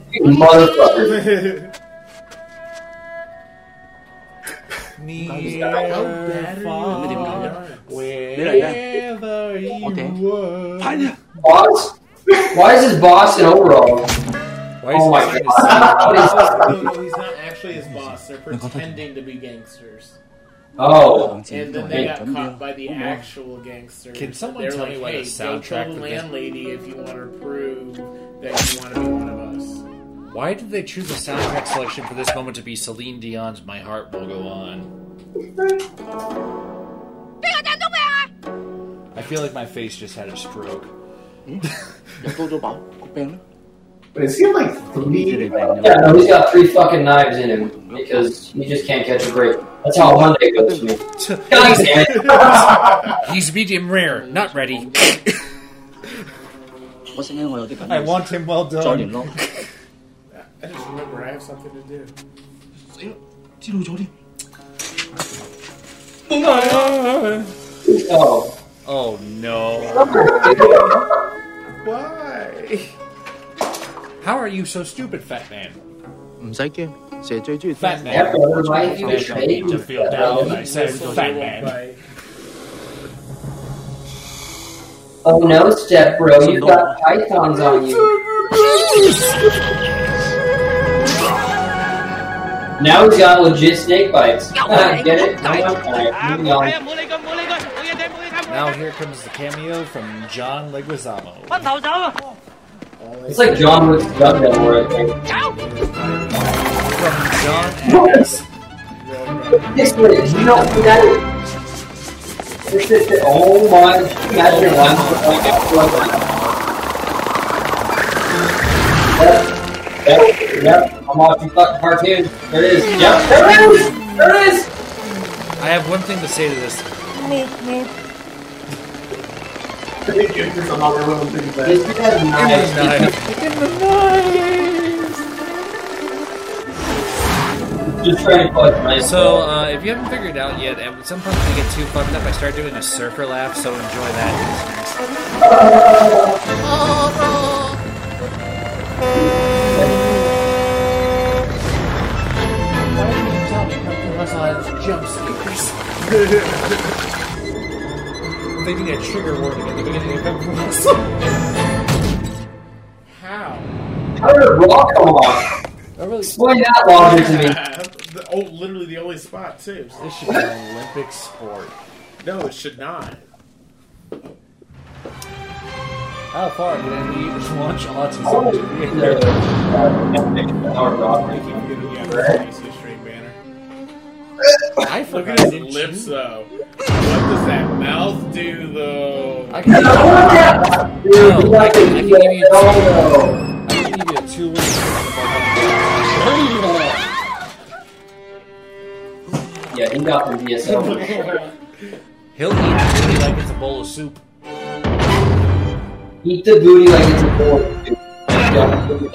Motherfucker. Never, wherever you were. Boss? Why is his boss in overall? Why is oh my his God. No, no, he's not actually his boss. They're pretending to be gangsters. Oh. And then they got caught by the actual gangsters. Can someone They're tell like, me what hey, a soundtrack go to the landlady if you want to prove that you want to be one of us. Why did they choose the soundtrack selection for this moment to be Celine Dion's My Heart Will Go On? I feel like my face just had a stroke. But is he like three? Yeah, no, he's got three fucking knives in him because he just can't catch a break. That's how Monday goes to me. God damn it. He's medium rare, not ready. I want him well done. I just remember I have something to do. Oh. Oh no. Why? How are you so stupid, fat man? Fat man. They don't need to feel down when I said fat man. Oh no, Step Bro, you've got pythons on you. Now he's got legit snake bites. Uh, get it? No, I'm fine. Moving on. Now here comes the cameo from John Leguizamo. It's like John with John Delaware, I think. From John Ackles. This is, you know who that is? This is the, oh my, imagine your line for like a plug. Yep, yep, yep. I'm off the fucking cartoon. There it is. Yep, there it is! There it is! I have one thing to say to this. Just trying to fuck my So, uh, if you haven't figured it out yet, and sometimes I get too fucked up, I start doing a surfer laugh, so enjoy that. Jump scares. They need a trigger warning at the beginning of Kung Fu Hustle. How? How did Raw come off? Really Explain that logic to me. The, oh, literally the only spot too. So this should be an Olympic sport. No, it should not. How far did Andy launch autism? Oh, yeah. Our rock making video game history banner. I Look at his lips, though. What does that mouth do, though? I can give you a two. I can give you a two. Yeah, he got the D S L. He'll eat the booty like it's a bowl of soup. Eat the booty like it's a bowl of soup.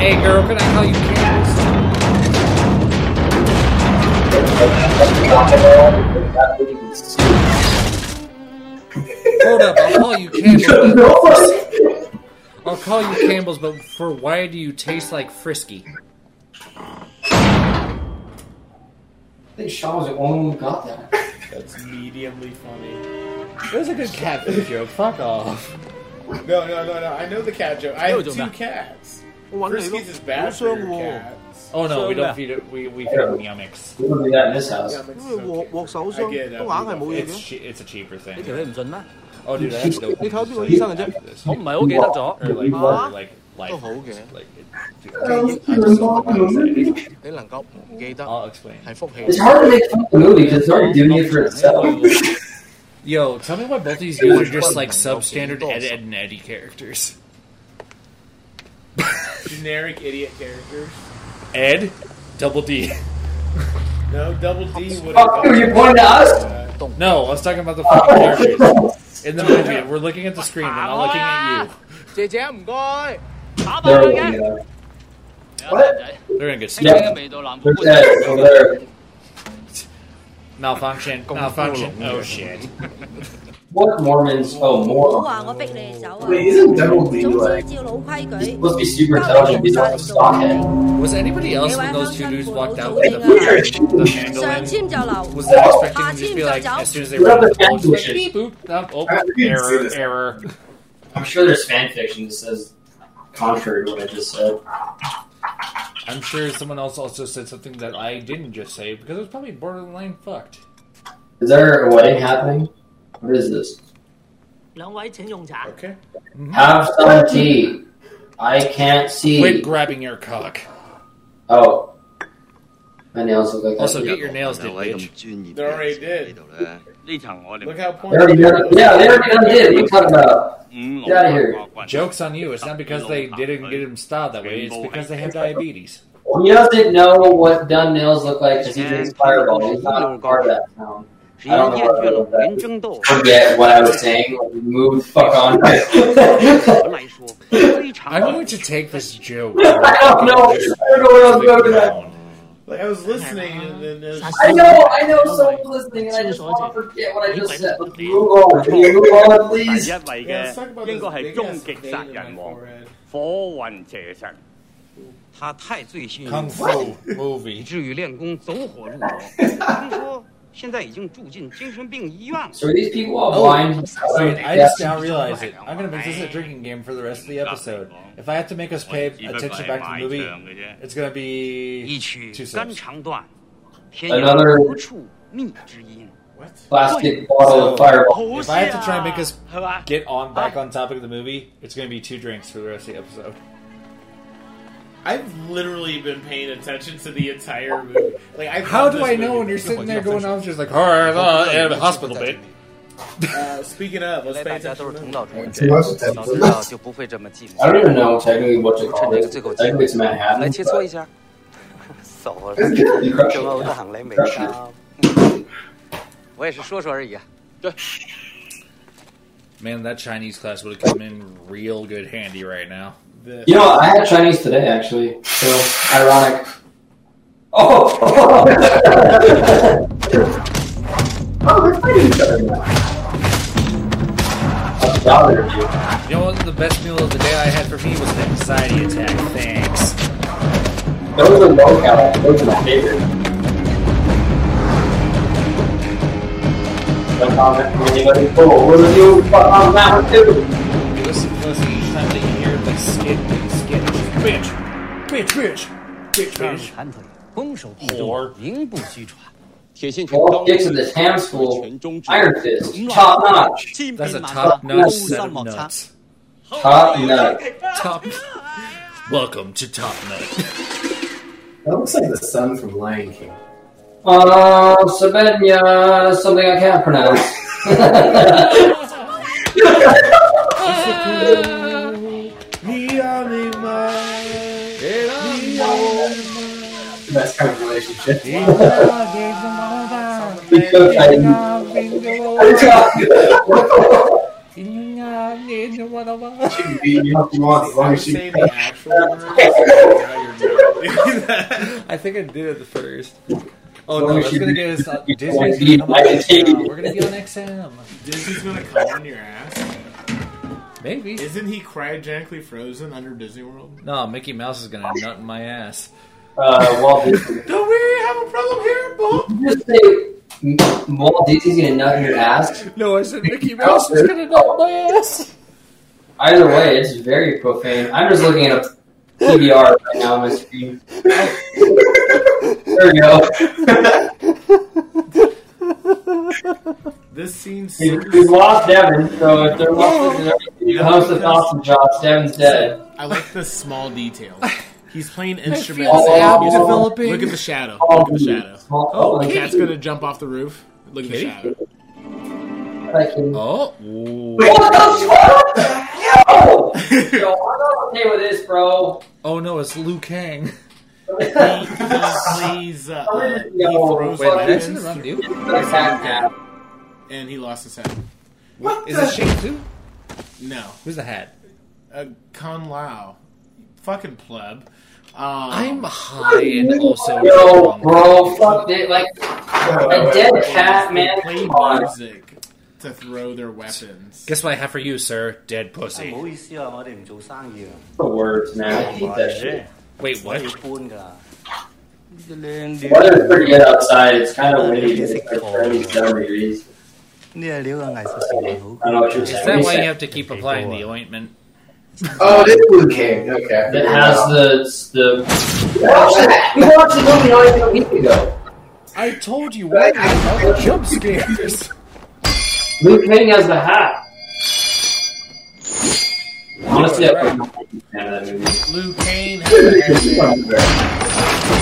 Hey, girl, can I call you Candace? Hold up, I'll call you Campbell's. I'll call you Campbell's, but for why do you taste like Frisky? I think Shaw was the only one who got that. That's mediumly funny. It was a good cat joke. Fuck off. No, no, no, no. I know the cat joke. I have two cats. Frisky's is bad for your cat. Oh no, so we don't yeah. feed it. We we feed them yummics. We don't do that in this house. I get it. It's, it's a cheaper thing. Oh dude, that's dope. You told me what you said. I don't remember. Or like like like it. I'll explain. It's hard to make fun of the movie because it's already doing it for itself. Yo, tell me why both these guys are just like substandard Ed, Ed and Eddie characters. Generic idiot characters. Ed, double D. No, double D would have. Fuck, you pointing to us? No, I was talking about the fucking characters in the movie. We're looking at the screen and not looking at you. J J, no, what? They're gonna get stabbed. Yeah. Malfunction. Malfunction. Oh shit. What Mormons? Oh, Mormons. Wait, isn't Double D like... He's supposed to be super intelligent. He's not a stockhead. Was anybody else when those two dudes walked out with the, the handle? Was that expecting them to just be like, as soon as they were out of the boop, boop, oh, error, error. I'm sure there's fan fiction that says contrary to what I just said. I'm sure someone else also said something that I didn't just say, because it was probably borderline fucked. Is there a wedding happening? What is this? Okay. Have some tea. I can't see. Quit grabbing your cock. Oh. My nails look like also, that. Also, get your nails did, bitch. They already did. Look how pointy. Yeah, they already done did. What are you talking about? Get out of here. Joke's on you. It's not because they didn't get him styled that way. It's because they have diabetes. He doesn't know what done nails look like because he drinks Fireball. He's not a part of that town. I don't know what I forget what I was saying. Move the fuck on. I'm going to take this joke. I don't know. I don't know where I was going with that. Like, I was listening, and then was I know, I know someone's listening, and I just want to forget what I just said. Move on, move on, please. Yeah, let's talk about this big-ass thing in my forehead. Kung Fu movie. So are these people all blind? Oh, wait, I just now realize it. I'm going to make this a drinking game for the rest of the episode. If I have to make us pay attention back to the movie, it's going to be two cents. Another plastic bottle of Fireball. If I have to try and make us get on back on topic of the movie, it's going to be two drinks for the rest of the episode. I've literally been paying attention to the entire movie. Like, I've how do I know movie. When you're sitting there going on, just like, all right, uh, the hospital bed. Uh, speaking of, let's pay attention. I don't even know technically what to call it. I think it's Manhattan. Man, that Chinese class would have come in real good handy right now. You know, I had Chinese today, actually. So, ironic. Oh! Oh, they're fighting each other now. That's dollar, dude. You know what? The best meal of the day I had for me was an anxiety attack. Thanks. Those are low calorie. Those are my favorite. No comment from anybody. Oh, what are you? Fuck on that one, too. Listen, listen. Skid, skid, bitch, bitch, bitch, bitch, bitch. Whore. Get to this ham school. Iron Fist. Top notch. That's a top notch set of nuts. Top nut. Top. Welcome to Top Nut. That looks like the son from Lion King. Oh, uh, Sabenya, something I can't pronounce. Best kind of relationship. I think I did it the first. Oh no, that's gonna get us. Uh, Disney's gonna come on X M. We're gonna be on X M. Disney's gonna come on your ass. Maybe. Isn't he cryogenically frozen under Disney World? No, Mickey Mouse is gonna nut in my ass. Uh, Walt Disney. Don't we have a problem here, Bob? Just say Walt Disney's gonna nut in your ass. No, I said Mickey Mouse is gonna nut in my ass. Either way, it's very profane. I'm just looking at a T B R right now on my screen. There we go. This seems... We, we lost Devin, so if they're watching the host of Thoughts and Shots, Devin's dead. I like the small detail. He's playing instruments. Look at the shadow. Look at the shadow. Oh, the cat's going to jump off the roof. Look at the shadow. Oh. What the fuck? Yo! Yo, I'm not okay with this, bro. Oh, no, it's Liu Kang. he, he plays, uh, uh, he throws Wait, weapons. Wrong, dude. Hat. And he lost his hat. What Is the... it Shang too? No. Who's the hat? Uh, Kung Lao. Fucking pleb. Um, I'm high and also... Yo, bro, fuck it. Like, a dead cat, man. Play music to throw their weapons. Guess what I have for you, sir? Dead pussy. The words, man. I hate that shit. Wait, what? The weather's pretty good outside. It's kind of windy. It's like thirty-seven degrees. I don't know what you're saying. Is that why you have to keep applying the ointment? Oh, this is Liu Kang. Okay. That has the... the... Watch that! You watched the movie only a week ago. I told you why. I love jump scares. Liu Kang has the hat. Honestly, I am not a fan of that movie. Liu Kang has the hat.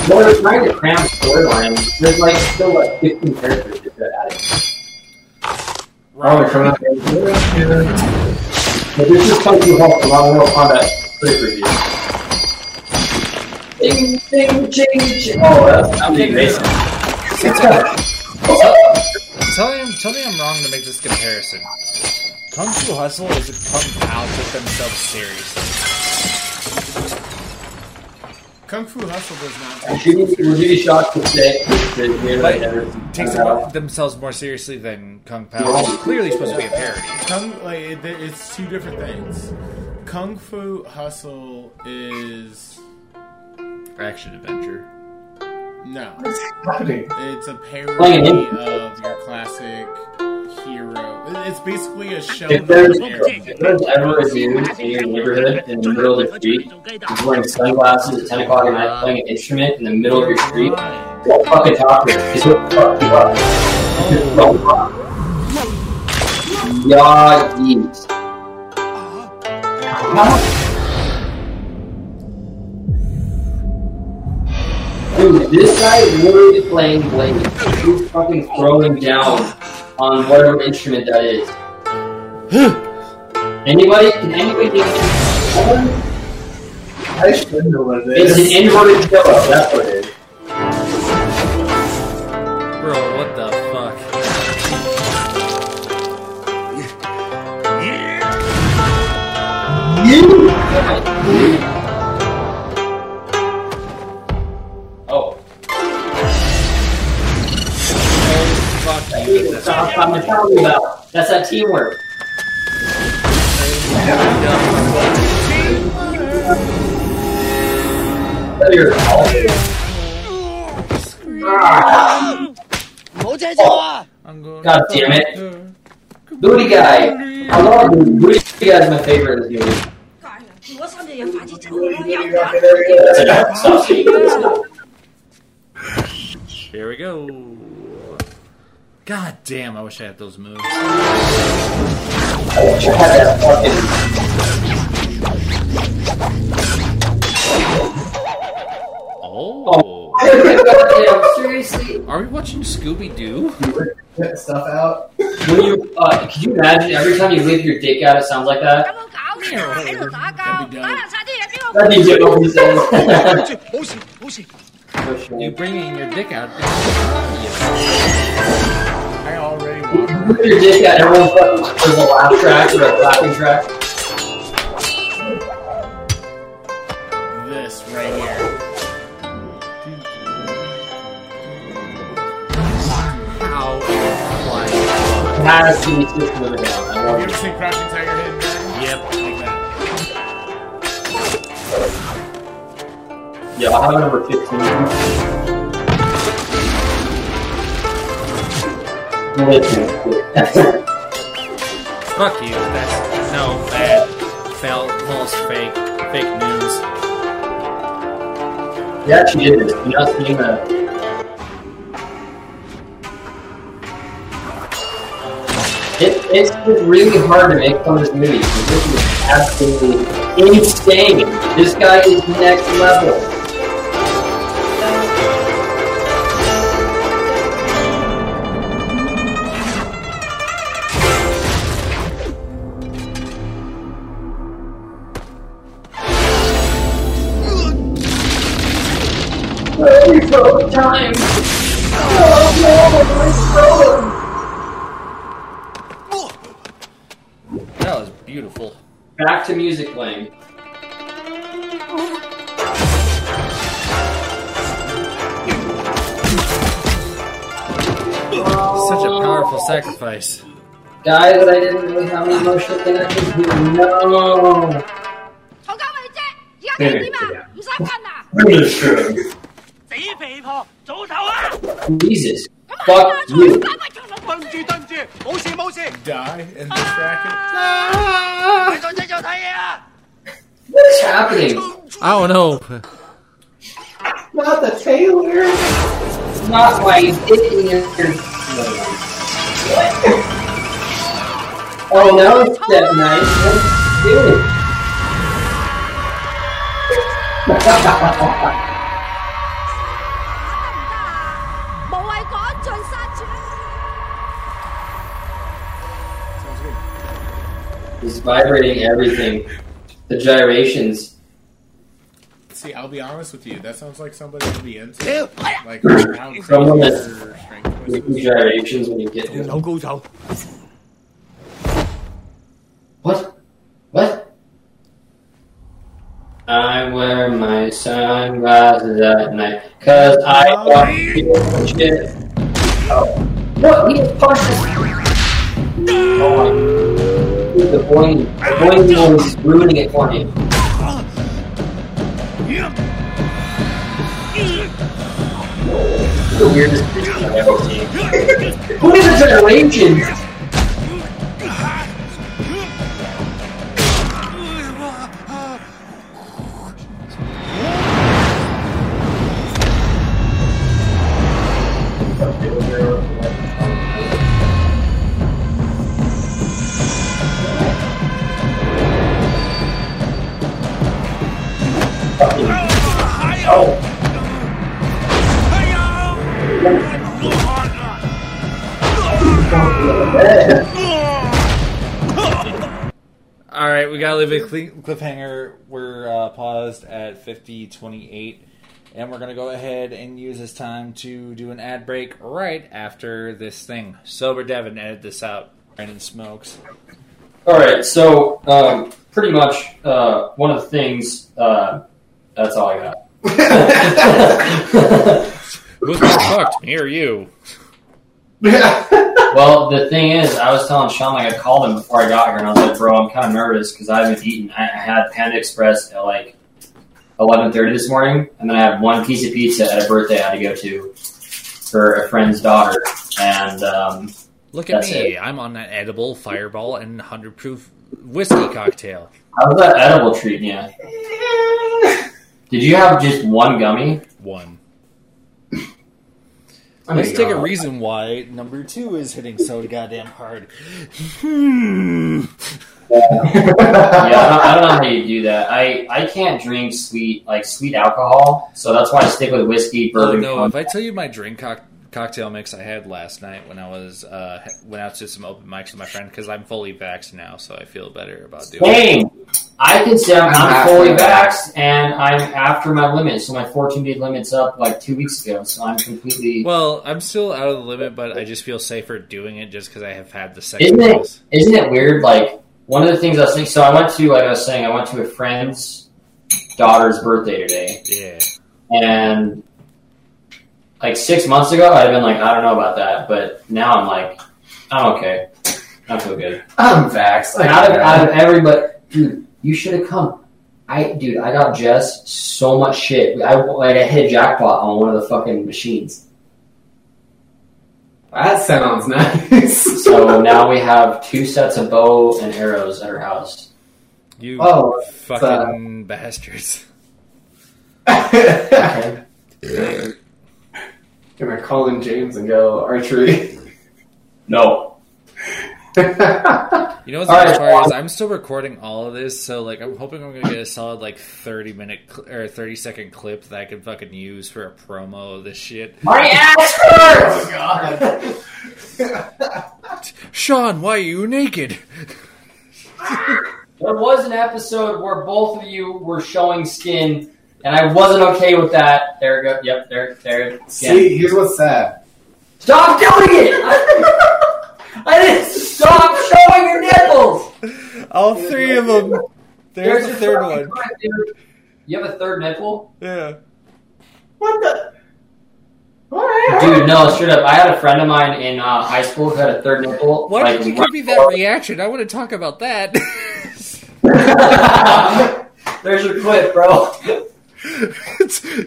Well, they're trying to cram storylines. There's like still like fifteen characters to get at it. Right. Oh, coming up. But this is Kung Fu Hustle, not Mortal Kombat three review. Ding, ding, ding, ding. Oh, that's not the amazing. It's got Tell me, tell me I'm wrong to make this comparison. Kung Fu Hustle is a Kung Pow took themselves seriously. Kung Fu Hustle does not. We're getting shocked to say it takes themselves more seriously than Kung Pow, which is clearly supposed to be a parody. Kung, like, it, it's two different things. Kung Fu Hustle is action adventure. No. What's happening? It's a parody of your classic hero. It's basically a show. If there's, if there's ever a dude in your neighborhood in the middle of the street who's wearing sunglasses at ten o'clock at night playing an instrument in the middle of your street, don't fucking talk to him. He's what fuck you up. Just don't talk. Y'all eat. Huh? Dude, this guy is literally playing Blade. He's fucking throwing down on whatever instrument that is. Anybody? Can anybody think of I should know what it is. It's an inverted cello, that's what it is. Bro, what the fuck? Yeah. You? Yeah. That's, I'm about. That's that teamwork. God damn it. Booty guy. I love Booty. Booty guy is my favorite in this movie. Here we go. God damn, I wish I had those moves. I wish I had that fucking... Oh? Oh. Yeah, seriously? Are we watching Scooby-Doo? Stuff out. When you, uh, can you imagine every time you leave your dick out, it sounds like that? That'd be difficult, he says. You bringing your dick out. I already want you bring your dick out, everyone's fucking, there's a laugh track or a clapping track. This right here. Has to be switched to the down. You ever seen Crouching Tiger, Hidden Dragon? Yep, like that. Yeah, I'll have number fifteen. Fuck you. That's no bad, foul, false, fake, fake news. Yeah, she did this. You not seeing that? It, it's really hard to make fun of this movie. This is absolutely insane. This guy is next level. Every time. Oh no, my soul. Beautiful. Back to music playing. Oh. Such a powerful sacrifice. Guy that I didn't really have an emotional connection to. No. Jesus. Fuck you. Die in this bracket. Ah! What is happening? I don't know. Not the Taylor. It's not my idiot. Oh, now it's that nice. Let's do it. He's vibrating everything. The gyrations. See, I'll be honest with you. That sounds like somebody to be into. Like, how someone that's making gyrations when you get into it. What? What? I wear my sunglasses at night because I want to feel shit. Oh. No, he just punched it. Oh, my. The boy, the boy is ruining it for me. The weirdest thing I've ever seen. Who is the generations? Alright, we gotta leave a cliffhanger. We're uh, paused at fifty twenty-eight, and we're gonna go ahead and use this time to do an ad break right after this thing. Sober Devin, edit this out. Brandon smokes. Alright, so um, pretty much uh, one of the things, uh, that's all I got. Who's fucked? Me or you? Well, the thing is, I was telling Sean, like, I called him before I got here, and I was like, bro, I'm kind of nervous, because I haven't eaten. I had Panda Express at, like, eleven thirty this morning, and then I had one piece of pizza at a birthday I had to go to for a friend's daughter, and, um... Look at me, it. I'm on that edible fireball and one hundred proof whiskey cocktail. How's that edible treating you? Did you have just one gummy? One. Let's take a reason why number two is hitting so goddamn hard. Hmm. Yeah, yeah, I don't know how you do that. I, I can't drink sweet like sweet alcohol, so that's why I stick with whiskey, bourbon. No, if I tell you my drink cock- cocktail mix I had last night when I was uh, went out to some open mics with my friend, because I'm fully vaxxed now, so I feel better about doing Dang. it. I consider I'm, I'm fully vaxxed, and I'm after my limit, so my fourteen-day limit's up like two weeks ago, so I'm completely... Well, I'm still out of the limit, but I just feel safer doing it just because I have had the second dose. Isn't it weird, like... One of the things I was thinking, so I went to, like I was saying, I went to a friend's daughter's birthday today. Yeah. And like six months ago, I'd been like, I don't know about that. But now I'm like, I'm okay. I feel good. I'm vaxxed. Like, out, of, out of everybody, dude, you should have come. I, dude, I got Jess so much shit. I, like, I hit a jackpot on one of the fucking machines. That sounds nice. So now we have two sets of bow and arrows at our house. You oh, fucking uh... bastards. Okay. Yeah. Can I call in James and go archery? No. You know what's the part is I'm still recording all of this, so like I'm hoping I'm going to get a solid like thirty minute cl- or thirty second clip that I can fucking use for a promo of this shit. My ass hurts! Oh god. Sean, why are you naked? There was an episode where both of you were showing skin, and I wasn't okay with that. There we go. Yep, there, there. Again. See, here's what's sad. Stop doing it! I- I didn't stop showing your nipples! All three of them. There's, There's a third one. Crying, you have a third nipple? Yeah. What the? What? Dude, no, straight up. I had a friend of mine in uh, high school who had a third nipple. Why like, did you give me that reaction? I want to talk about that. There's your clip, bro.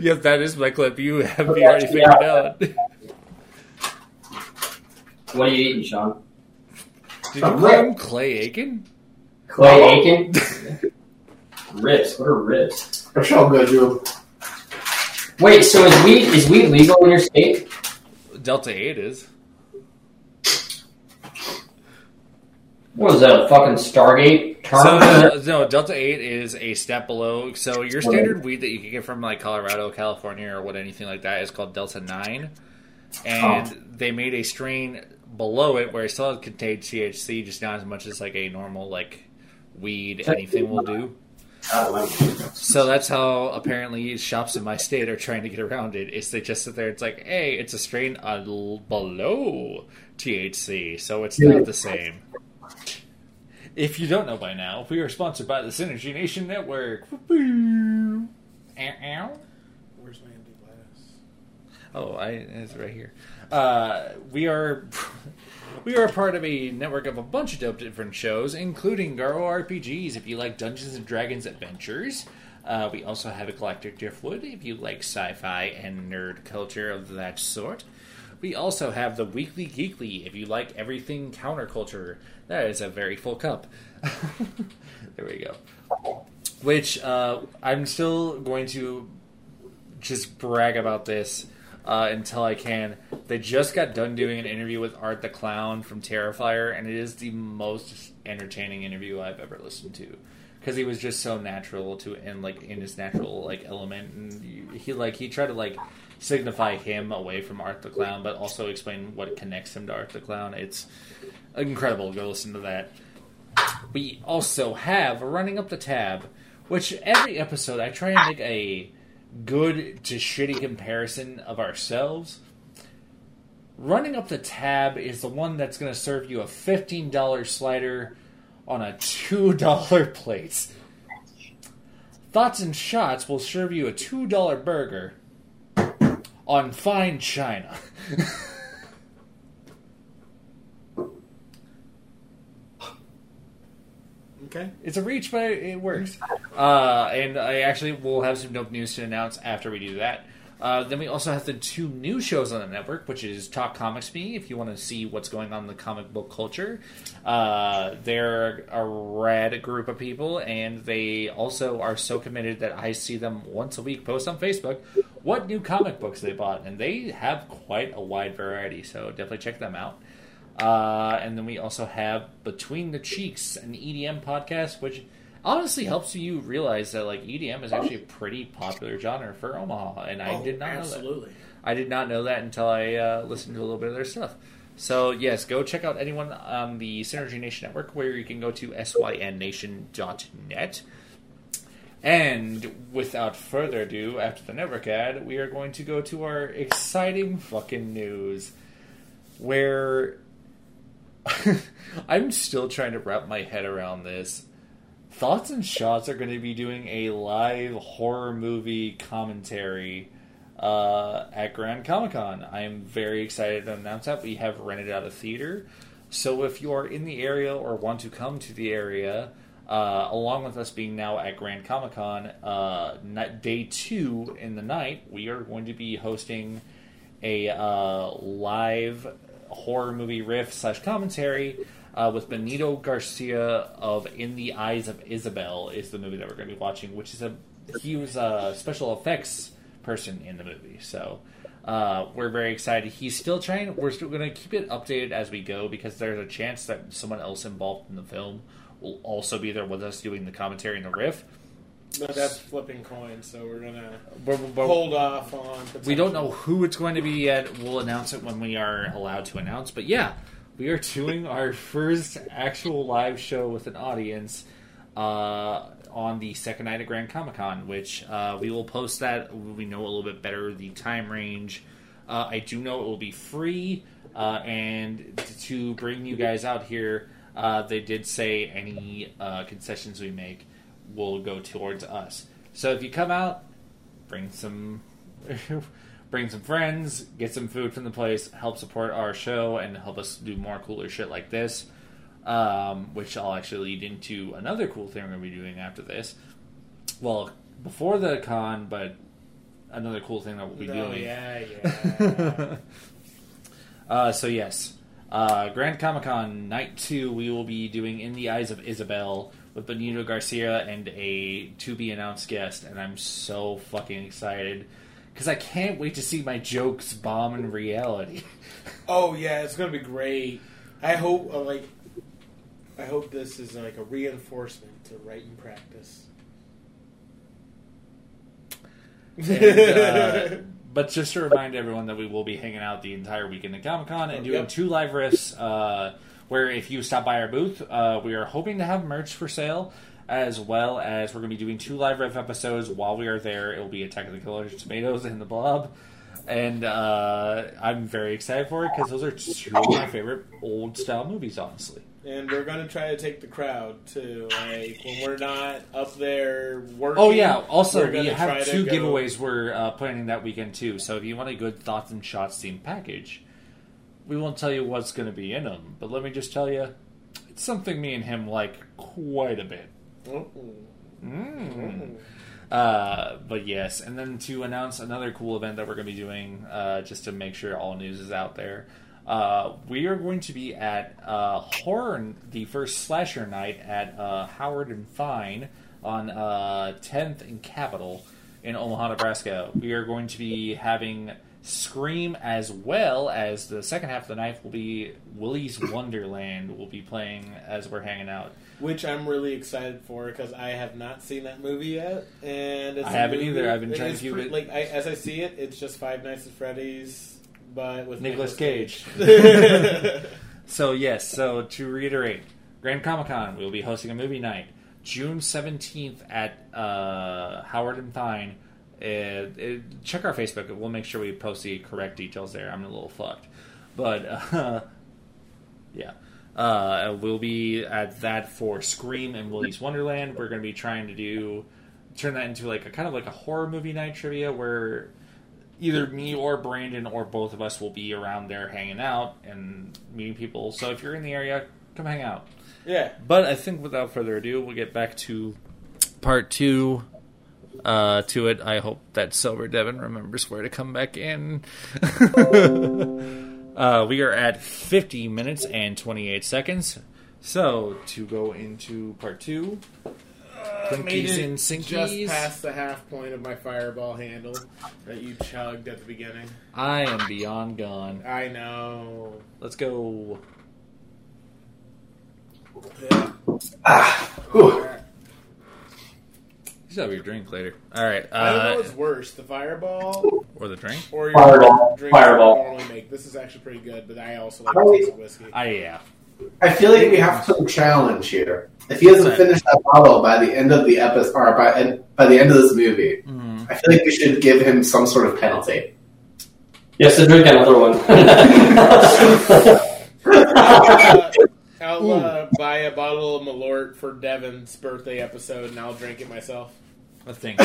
Yep, that is my clip. You have okay, me already figured yeah. out. What are you eating, Sean? Did you call him Clay Aiken? Clay Aiken? Rips. What are rips? I'm so good, dude. Wait, so is weed is weed legal in your state? Delta eight is. What is that, a fucking Stargate term? So, uh, no, Delta eight is a step below. So your standard weed that you can get from like Colorado, California, or what anything like that is called Delta nine. And oh. they made a strain below it where it still contained T H C, just not as much as like a normal like weed anything will do. So that's how apparently shops in my state are trying to get around it. Is they just sit there? It's like, hey, it's a strain below T H C, so it's not the same. If you don't know by now, we are sponsored by the Synergy Nation Network. Where's my? Oh, I, it's right here. Uh, we are we are part of a network of a bunch of dope different shows, including Girl R P Gs, if you like Dungeons and Dragons adventures. Uh, we also have a Galactic Driftwood, if you like sci-fi and nerd culture of that sort. We also have the Weekly Geekly, if you like everything counterculture. That is a very full cup. There we go. Which, uh, I'm still going to just brag about this. Uh, until I can. They just got done doing an interview with Art the Clown from Terrifier, and it is the most entertaining interview I've ever listened to. Because he was just so natural to, and like in his natural like element, and he like he tried to like signify him away from Art the Clown, but also explain what connects him to Art the Clown. It's incredible. Go listen to that. We also have Running Up the Tab, which every episode I try and make a good to shitty comparison of ourselves. Running Up the Tab is the one that's going to serve you a fifteen dollars slider on a two dollars plate. Thoughts and Shots will serve you a two dollars burger on fine china. Okay. It's a reach, but it works. Uh, and I actually will have some dope news to announce after we do that. Uh, then we also have the two new shows on the network, which is Talk Comics Me, if you want to see what's going on in the comic book culture. Uh, they're a rad group of people, and they also are so committed that I see them once a week post on Facebook what new comic books they bought, and they have quite a wide variety, so definitely check them out. Uh, and then we also have Between the Cheeks, an E D M podcast, which honestly helps you realize that like E D M is actually a pretty popular genre for Omaha, and I oh, did not absolutely. know that. I did not know that until I uh, listened to a little bit of their stuff. So yes, go check out anyone on the Synergy Nation Network, where you can go to synnation dot net. And without further ado, after the network ad, we are going to go to our exciting fucking news, where I'm still trying to wrap my head around this. Thoughts and Shots are going to be doing a live horror movie commentary uh, at Grand Comic-Con. I am very excited to announce that. We have rented out a theater. So if you are in the area or want to come to the area, uh, along with us being now at Grand Comic-Con, uh, day two in the night, we are going to be hosting a uh, live horror movie riff slash commentary Uh, with Benito Garcia of In the Eyes of Isabel is the movie that we're going to be watching, which is a he was a special effects person in the movie, so uh, we're very excited. He's still trying. We're still going to keep it updated as we go, because there's a chance that someone else involved in the film will also be there with us doing the commentary and the riff. But that's flipping coins, so we're going to hold off on. We don't know who it's going to be yet. We'll announce it when we are allowed to announce. But yeah. We are doing our first actual live show with an audience uh, on the second night of Grand Comic-Con, which uh, we will post that. We know a little bit better the time range. Uh, I do know it will be free, uh, and to bring you guys out here, uh, they did say any uh, concessions we make will go towards us. So if you come out, bring some... Bring some friends, get some food from the place, help support our show, and help us do more cooler shit like this. Um, which I'll actually lead into another cool thing we're going to be doing after this. Well, before the con, but another cool thing that we'll be no, doing. yeah, yeah. uh, so, yes. Uh, Grand Comic-Con Night two, we will be doing In the Eyes of Isabel with Benito Garcia and a to-be-announced guest, and I'm so fucking excited. Because I can't wait to see my jokes bomb in reality. Oh, yeah, it's going to be great. I hope, uh, like, I hope this is, like, a reinforcement to writing practice. And, uh, but just to remind everyone that we will be hanging out the entire weekend at Comic-Con and oh, doing yep. two live riffs, uh, where if you stop by our booth, uh, we are hoping to have merch for sale. As well as we're going to be doing two live riff episodes while we are there. It will be Attack of the Killer Tomatoes and The Blob. And uh, I'm very excited for it, because those are two of my favorite old-style movies, honestly. And we're going to try to take the crowd, too. Like, when we're not up there working... Oh, yeah. Also, we have two giveaways go... we're uh, planning that weekend, too. So if you want a good Thoughts and Shots themed package, we won't tell you what's going to be in them. But let me just tell you, it's something me and him like quite a bit. Mm. Uh, but yes, and then to announce another cool event that we're going to be doing, uh, just to make sure all news is out there, uh, we are going to be at uh, Horror, the first slasher night at uh, Howard and Fine on uh, tenth and Capitol in Omaha, Nebraska. We are going to be having Scream, as well as the second half of the night will be Willy's Wonderland will be playing as we're hanging out. Which I'm really excited for, because I have not seen that movie yet, and it's I haven't movie, either. I've been trying to view it. Like I, as I see it, it's just Five Nights at Freddy's, but with Nicolas Cage. Cage. So yes, so to reiterate, Grand Comic-Con, we'll be hosting a movie night June seventeenth at uh, Howard and Fine. It, it, check our Facebook. We'll make sure we post the correct details there. I'm a little fucked, but uh, yeah. Uh, we'll be at that for Scream and Willy's Wonderland. We're going to be trying to do turn that into like a kind of like a horror movie night trivia, where either me or Brandon or both of us will be around there hanging out and meeting people. So if you're in the area, come hang out. Yeah. But I think without further ado, we'll get back to part two uh, to it. I hope that Sober Devin remembers where to come back in. uh, we are at fifty minutes and twenty-eight seconds. So, to go into part two... I made it just past the half point of my fireball handle that you chugged at the beginning. I am beyond gone. I know. Let's go. Yeah. Ah. Right. You should have your drink later. All right. Uh, I don't know what's worse, the fireball or the drink, or your fireball. Drink fireball. You normally make. This is actually pretty good, but I also like the taste of whiskey. I yeah. I feel like we have some challenge here. If he doesn't finish that bottle by the end of the episode, or by, by the end of this movie, mm-hmm. I feel like we should give him some sort of penalty. Yes, to drink another one. uh, I'll uh, buy a bottle of Malort for Devin's birthday episode, and I'll drink it myself. Let's think.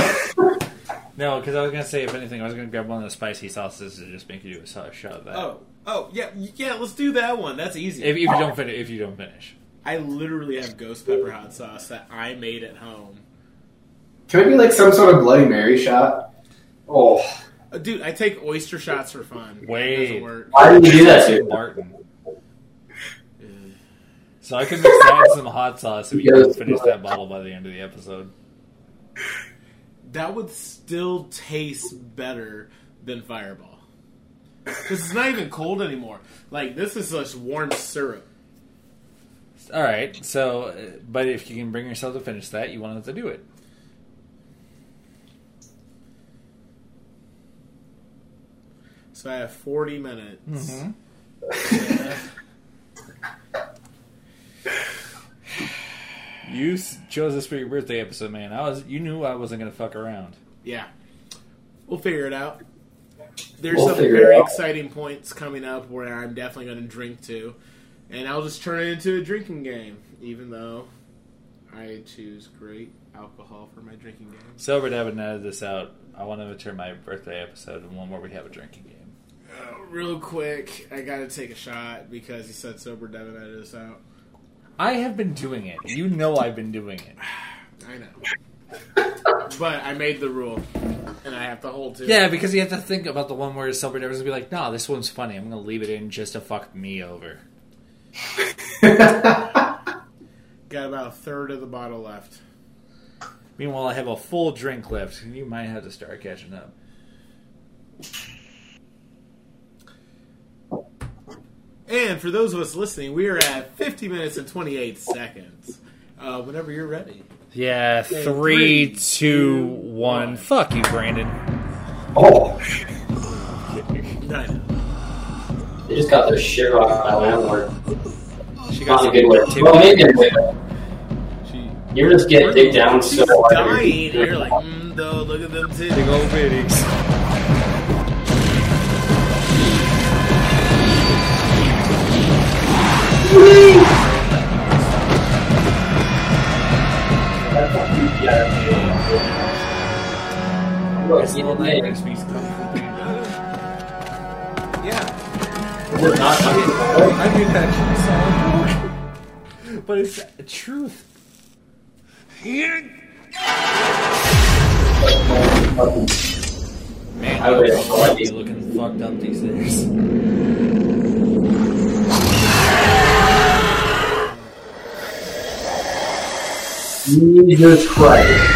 No, because I was going to say, if anything, I was going to grab one of the spicy sauces and just make you do a shot of that. Oh, oh, yeah, yeah. Let's do that one. That's easy. If, if you don't finish, if you don't finish. I literally have ghost pepper hot sauce that I made at home. Can it be like some sort of Bloody Mary shot? Oh. Dude, I take oyster shots for fun. Wait. Why did you do that to Martin? So I could mix that some hot sauce if you don't finish that bottle by the end of the episode. That would still taste better than Fireball. This is not even cold anymore. Like, this is just warm syrup. All right, so, but if you can bring yourself to finish that, you wanted to do it. So I have forty minutes. Mm-hmm. Yeah. You chose this for your birthday episode, man. I was, you knew I wasn't going to fuck around. Yeah, we'll figure it out. There's we'll some very exciting points coming up where I'm definitely going to drink to. And I'll just turn it into a drinking game, even though I choose great alcohol for my drinking game. Sober Devin added this out. I want to turn my birthday episode in one where we have a drinking game. Uh, real quick, I got to take a shot because he said Sober Devin added this out. I have been doing it. You know I've been doing it. I know. But I made the rule, and I have to hold to it. Yeah, because you have to think about the one where Sober Devin's going to be like, nah, this one's funny. I'm going to leave it in just to fuck me over. Got about a third of the bottle left. Meanwhile, I have a full drink left, and you might have to start catching up. And for those of us listening, we are at fifty minutes and twenty-eight seconds. Uh, whenever you're ready. Yeah, okay, three, three, two, one. one. Fuck you, Brandon. Oh. Nine. They just got their shit off by landlord. She got a good way. Well, maybe a good way. You just get digged down so hard. She's dying. You're like, mm, though, look at them titties. Big old bitties. That's a little nightmare piece coming. Yeah. We're not talking about it. I knew that she saw it. But it's the truth. Man, I would probably be looking fucked up these days. Jesus Christ.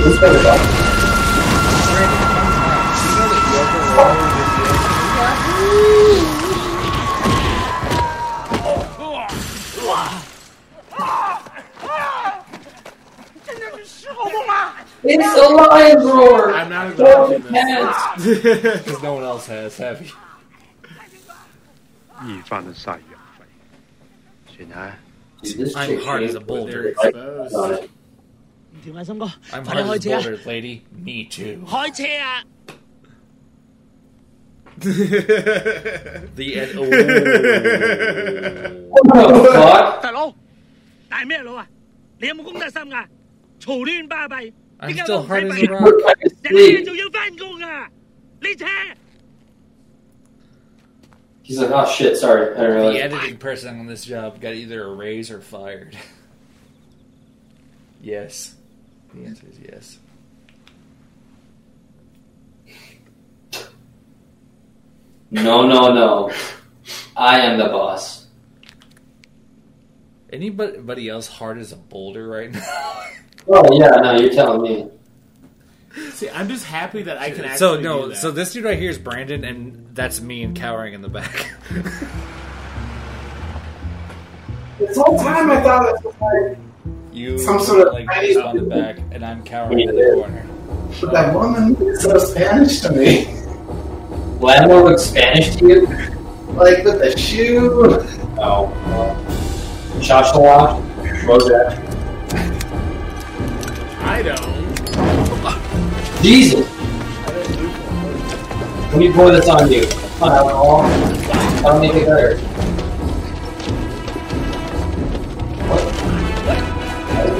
Let's go back. It's a lion roar! I'm not acknowledging this. Because no one else has, have you? I'm hard as a boulder. Exposed. I'm hard as a boulder, lady. Me too. The end. Oh. What? Hello? I'm still hard as a rock. He's like, oh shit, sorry, I didn't realize. The editing person on this job got either a raise or fired. Yes. The answer is yes. No, no, no. I am the boss. Anybody else hard as a boulder right now? Oh, yeah, no, you're telling me. See, I'm just happy that I can actually so, no, do that. So this dude right here is Brandon, and that's me and cowering in the back. This whole time I thought it was like... You some sort of like on the back, and I'm cowering in the corner. But that woman looks so Spanish to me. What woman looks Spanish to you? Like with the shoe. Oh, well. Josh the Lock. Rosette. I don't. Jesus. Let me pour this on you. Come on, alcohol. I'll make it better.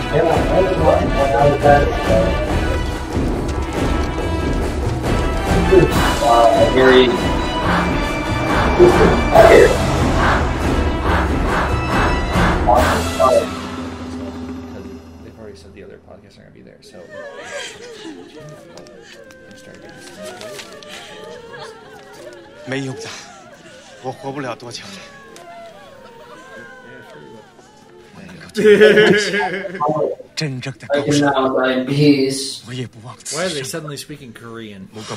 Yeah, I was watching one out of that. Uh, very. Because they've already said the other podcasts aren't going to be there, so. May you die. Walk over there, do I can now die in peace. Why are they suddenly speaking Korean? Don't say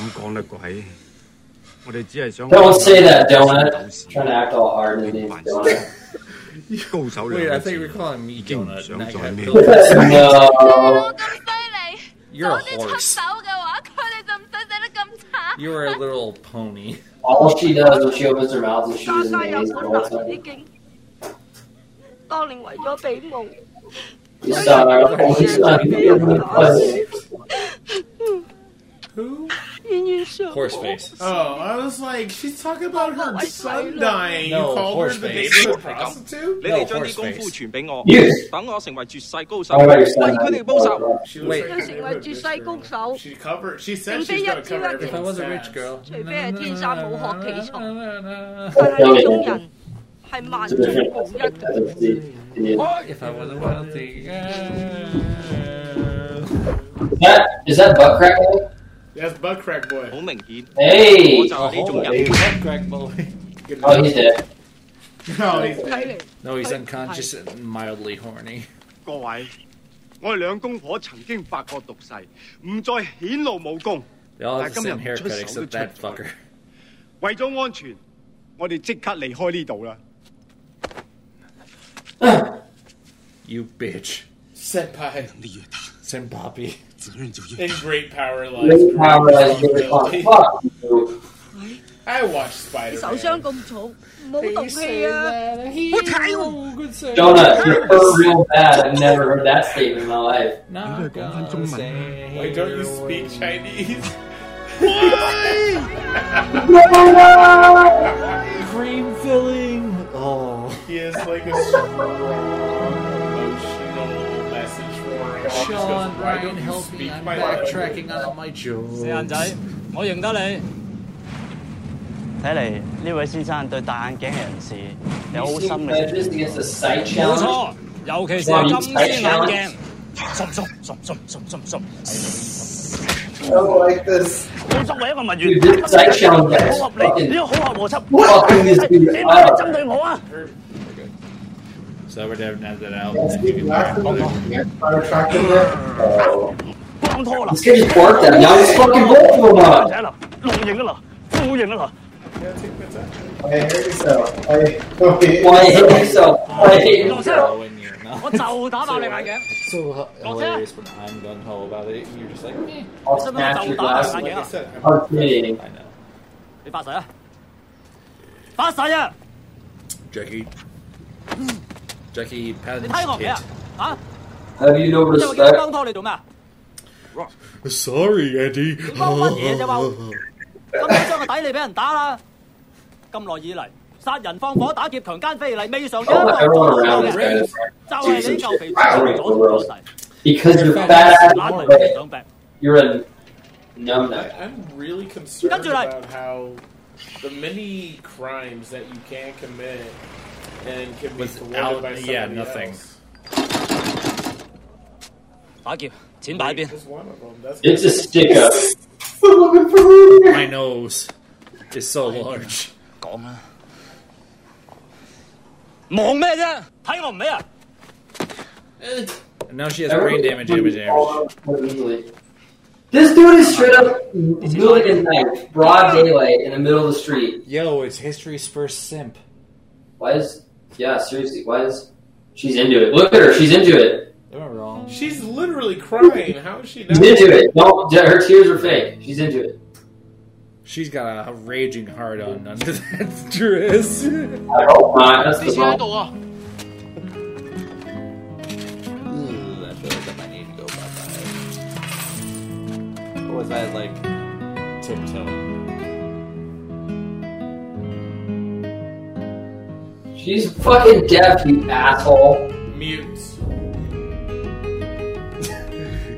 that, Donut. I'm trying to act all hard in the name of Donut. Wait, I think we're calling me Donut. No. You're a horse. You are a little pony. All she does when she opens her mouth is she doesn't know. Who? Horse face. Oh, I was like, she's talking about her son dying. You called her the neighborhood prostitute? No, horse face. You! Wait. She covered, she said she's going to cover everything. If I was a rich girl. If I wasn't wealthy, uh... is that is that butt crack boy? That's butt crack boy. Hey, butt crack boy. Oh, he's dead. No, he's dead. No, he's unconscious and mildly horny. 各位，我哋兩公婆曾經發過毒誓，唔再顯露武功。但係今日出手都出錯，為咗安全，我哋即刻離開呢度啦。You bitch. Senpai. Senpapi. In great power lies. Great power lies. I watched Spider-Man. Donut, you're so real bad. I've never heard that statement in my life. Why don't you speak Chinese? Why? Cream filling. Oh. He is like a emotional message for her. Sean, Brian, help me. I'm backtracking on my jokes. 四眼仔，我認得你。 I don't like this. Dude, this side challenge is fucking this video out. Okay. So we're definitely have that out. Yes, dude, last time I this kid just barked at me. Now he's fucking both of them on. I hate myself. I hate myself. I hate myself. It's so hilarious when I'm gung-ho about it, and you're just like, eh. I'll snatch your glass, like I said. I'm kidding. I know. Jackie. Jackie, Pattinson's kid. Have you no respect? Sorry, Eddie. Because you're fat, you're a Num nut. I'm really concerned about how the many crimes that you can commit and can be thwarted by somebody yeah, nothing. else. Argue. Tin by bin. It's a stick up. My nose is so large. And now she has brain damage, damage, damage. This dude is straight up wielding a knife, broad daylight, in the middle of the street. Yo, it's history's first simp. Why is... Yeah, seriously, why is... She's into it. Look at her, she's into it. Am I wrong? She's literally crying. How is she not? She's into it. No, her tears are fake. She's into it. She's got a raging heart on under that dress. I hope not. That's the problem. Was I like tiptoe? She's fucking deaf, you asshole. Mutes.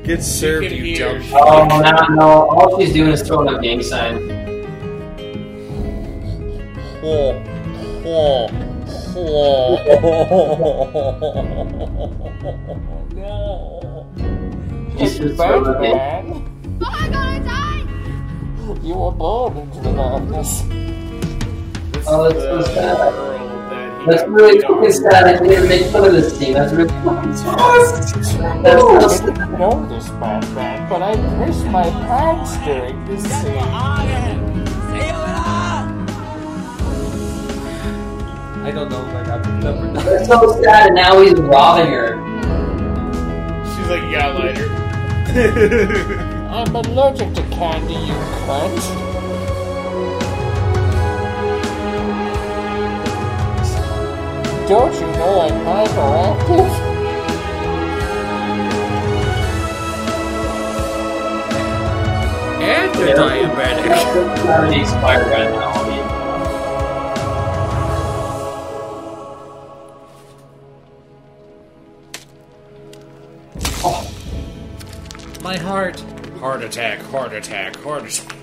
Get served, you, you dumb. Oh no, no! All she's doing is throwing up gang signs. Oh, oh, oh! No! She's just throwing up gang signs. Oh my god, I died! You were born into the darkness. Oh, that's so sad. That's really fucking sad. I didn't make fun of this team. That's really fucking sad. Oh, that's so sad. I didn't know this background, but I pushed my pants during this scene. I don't know if I got the number. That's so sad, and now he's robbing her. She's like, yeah, later. I'm allergic to candy, you cunt. Don't you know I'm hyperactive? And you're diabetic. I'm already inspired by now. Oh. My heart. Heart attack, heart attack, heart attack.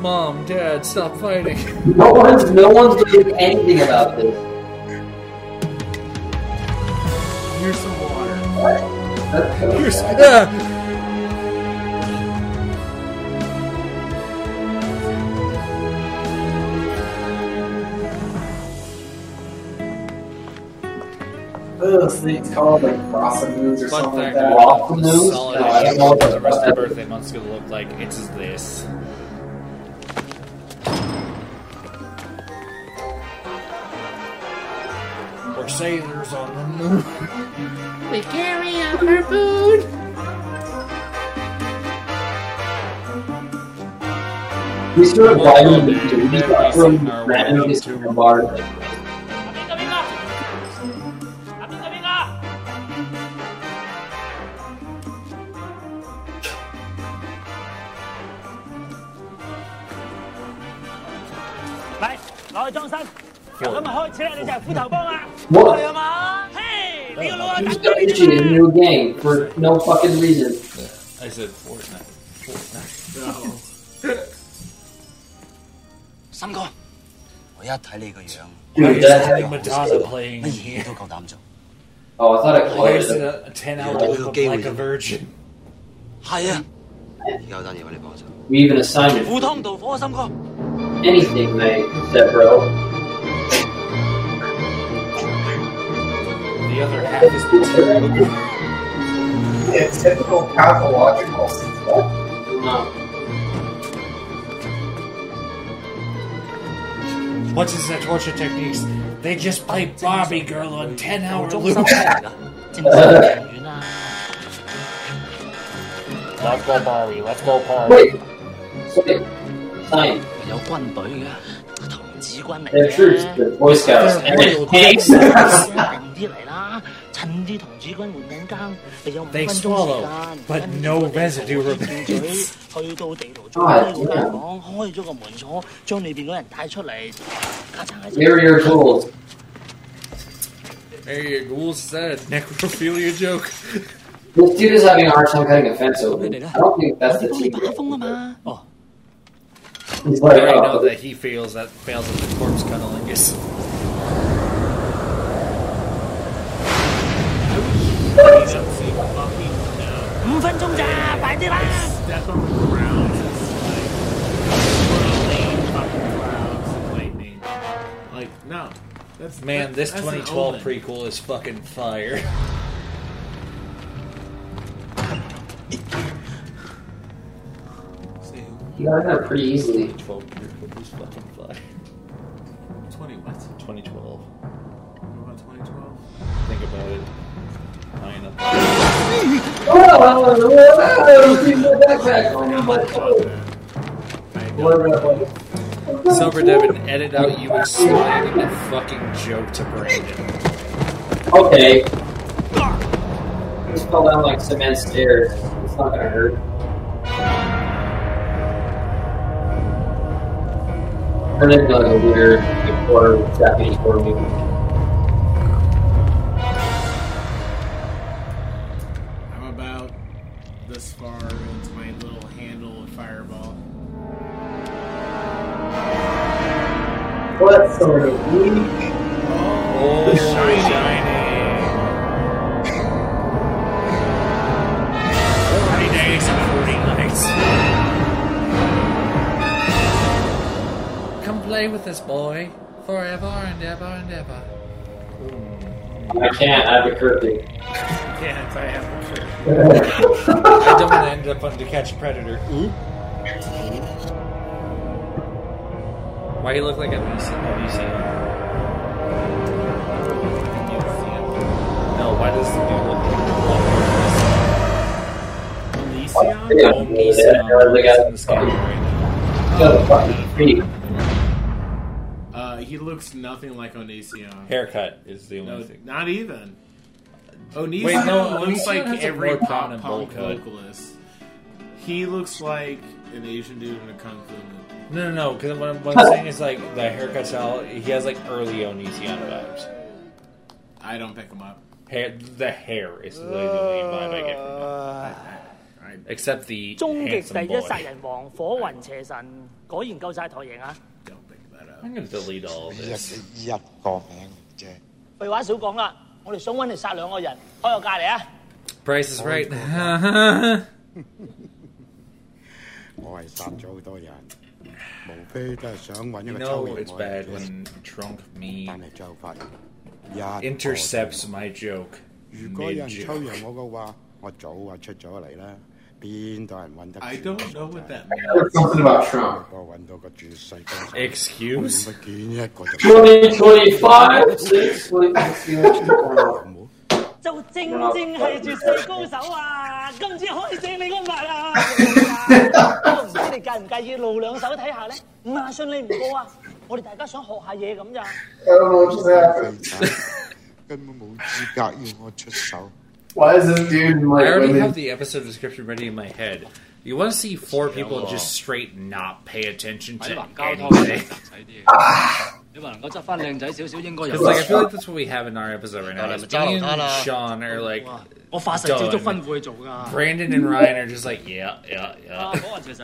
Mom, Dad, stop fighting. No one's, no one's doing anything about this. Here's some water. What? That's Here's some water. Those things called like crossimoons or Fun something fact, like that. Crossimoons? No, I don't know what the rest of the birthday month's gonna look like. It's this. We're sailors on the moon. We carry out our food. We sort of violent dude. We got from random to a bar. What? You start itching a new game for no fucking reason. I said Fortnite. Fortnite. No. Sam Go. Dude, that's like Madonna playing here. Oh, I thought I closed it. A ten-hour look like a virgin. Yeah. We even assigned it. Anything, mate, except bro. The other half is material. Yeah, typical pathological stuff. No. What's his torture techniques? They just play Barbie Girl on ten-hour loop. Let's go Barbie. Let's go Barbie. Wait. Wait. Fine. They're troops, they're Boy Scouts, and they're tanks. They swallow, but no residue remains. Barrier ghouls. Barrier ghouls said necrophilia joke. This dude is having a hard time cutting a fence open. I don't think that's the T V. Oh. He's like, I know that he fails at fails at the corpse cunnilingus. Step around is like clouds and lightning. Like no, that's man. This twenty twelve prequel is fucking fire. You got that pretty easily. twenty twelve prequel was fucking fire. twenty what? twenty twelve. What about twenty twelve? Think about it. High enough. Oh! Silver Devin, edit out you explaining the fucking joke to Brandon. Okay. Just fell down like cement stairs. It's not gonna hurt. Turned into like a weird horror, Japanese horror movie. I'm about this far into my little handle of Fireball. What sort of weak? Oh, shiny. shiny. forty days and forty nights. Play with this boy forever and ever and ever. Ooh. I can't. I have a curvy. Can't. I have a curvy. I don't want to end up on To Catch a Predator. Oop. Why do you look like a museum? No. Why does the dude look like the Elysium? Elysium. Elysium. In the sky right now. He looks nothing like Onision. Haircut is the only no, thing. Not even. Onision Wait, no, looks Onision like every pop punk vocalist. He looks like an Asian dude in a kung fu movie. No, no, no. Because what, what I'm saying is like the haircut style. He has like early Onision vibes. I don't pick him up. Hair, the hair is literally the only vibe I get from him. I, I, Except the handsome boy. I'm going to delete all of this. Price is right. You know it's bad when Drunk Me intercepts my joke mid-joke. I don't know what that means. I heard something about Trump. Excuse? twenty twenty-five, six, wait, six, Why is this dude like? I already women? have the episode description ready in my head. You want to see four people just straight not pay attention to anything? Because like I feel like that's what we have in our episode right now. Like, me and Sean are like done. Brandon and Ryan are just like yeah, yeah, yeah. It's just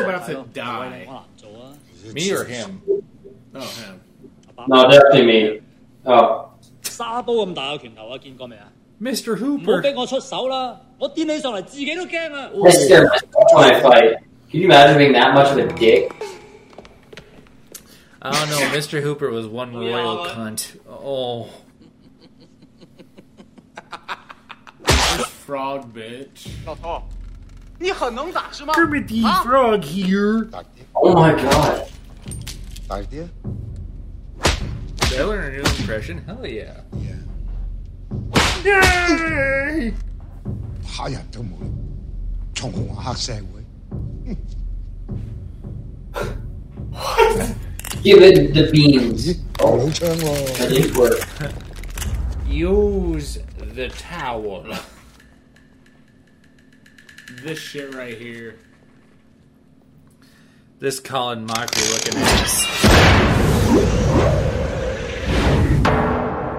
about to die. Me or him? Oh, him. No, definitely me. Oh. Mister Hooper. Mister When I fight, can you imagine being that much of a dick? I don't know. Mister Hooper was one royal cunt. Oh, frog bitch. Primitive frog here. Oh my god. Idea. Did I learn a new impression? Hell yeah. Yeah. Yay! What? Give it the beans. Oh, that did work. Use the towel. This shit right here. This Colin Mockery looking ass.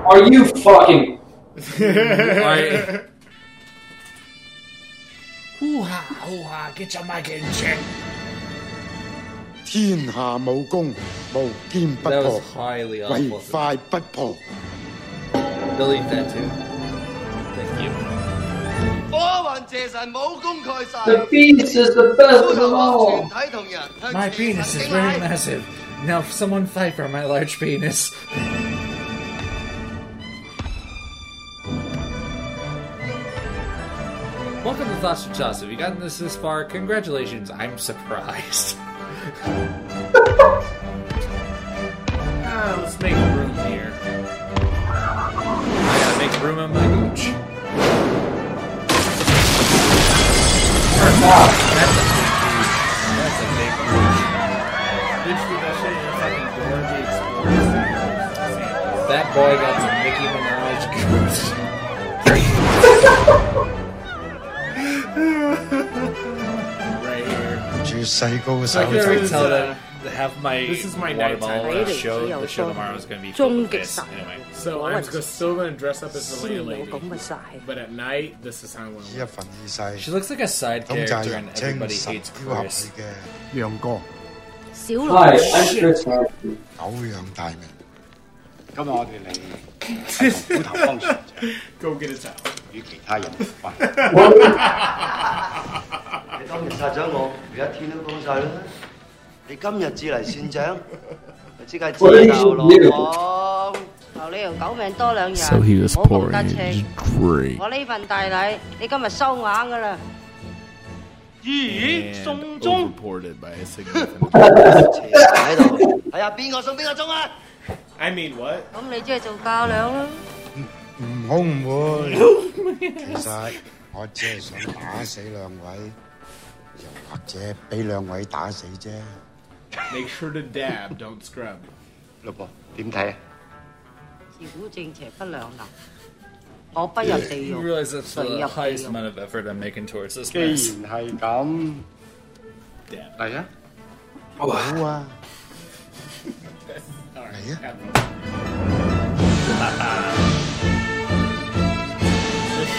Are you fucking... Right. Hoo-ha, hoo-ha, get your mic in check. That was highly awful. Delete that too. Thank you. The penis is the best of all. My penis is very massive. Now someone fight for my large penis. Welcome to Thoughts and Shots. If you've gotten this this far, congratulations. I'm surprised. ah, let's make room here. I gotta make room in my gooch. That's a big gooch. Bitch, with that shit in your fucking door, the explorers. That boy got some Mickey Minaj gooch. Right here. Did you psycho with something? I can already tell that. Have my this is my nighttime uh, show. The show tomorrow is going to be full of this. Anyway, so I'm still going to dress up as a lady, but at night, this is how I'm going to look. She looks like a side character in Everybody Hates Chris. Hi, I'm Chris. Go get a towel. What are you doing? So he was pouring his drink. And overported by a significant I mean, what? Make sure to dab, don't scrub. You realize that's the highest amount of effort I'm making towards this place. Dab. Dab. Wow. Alright.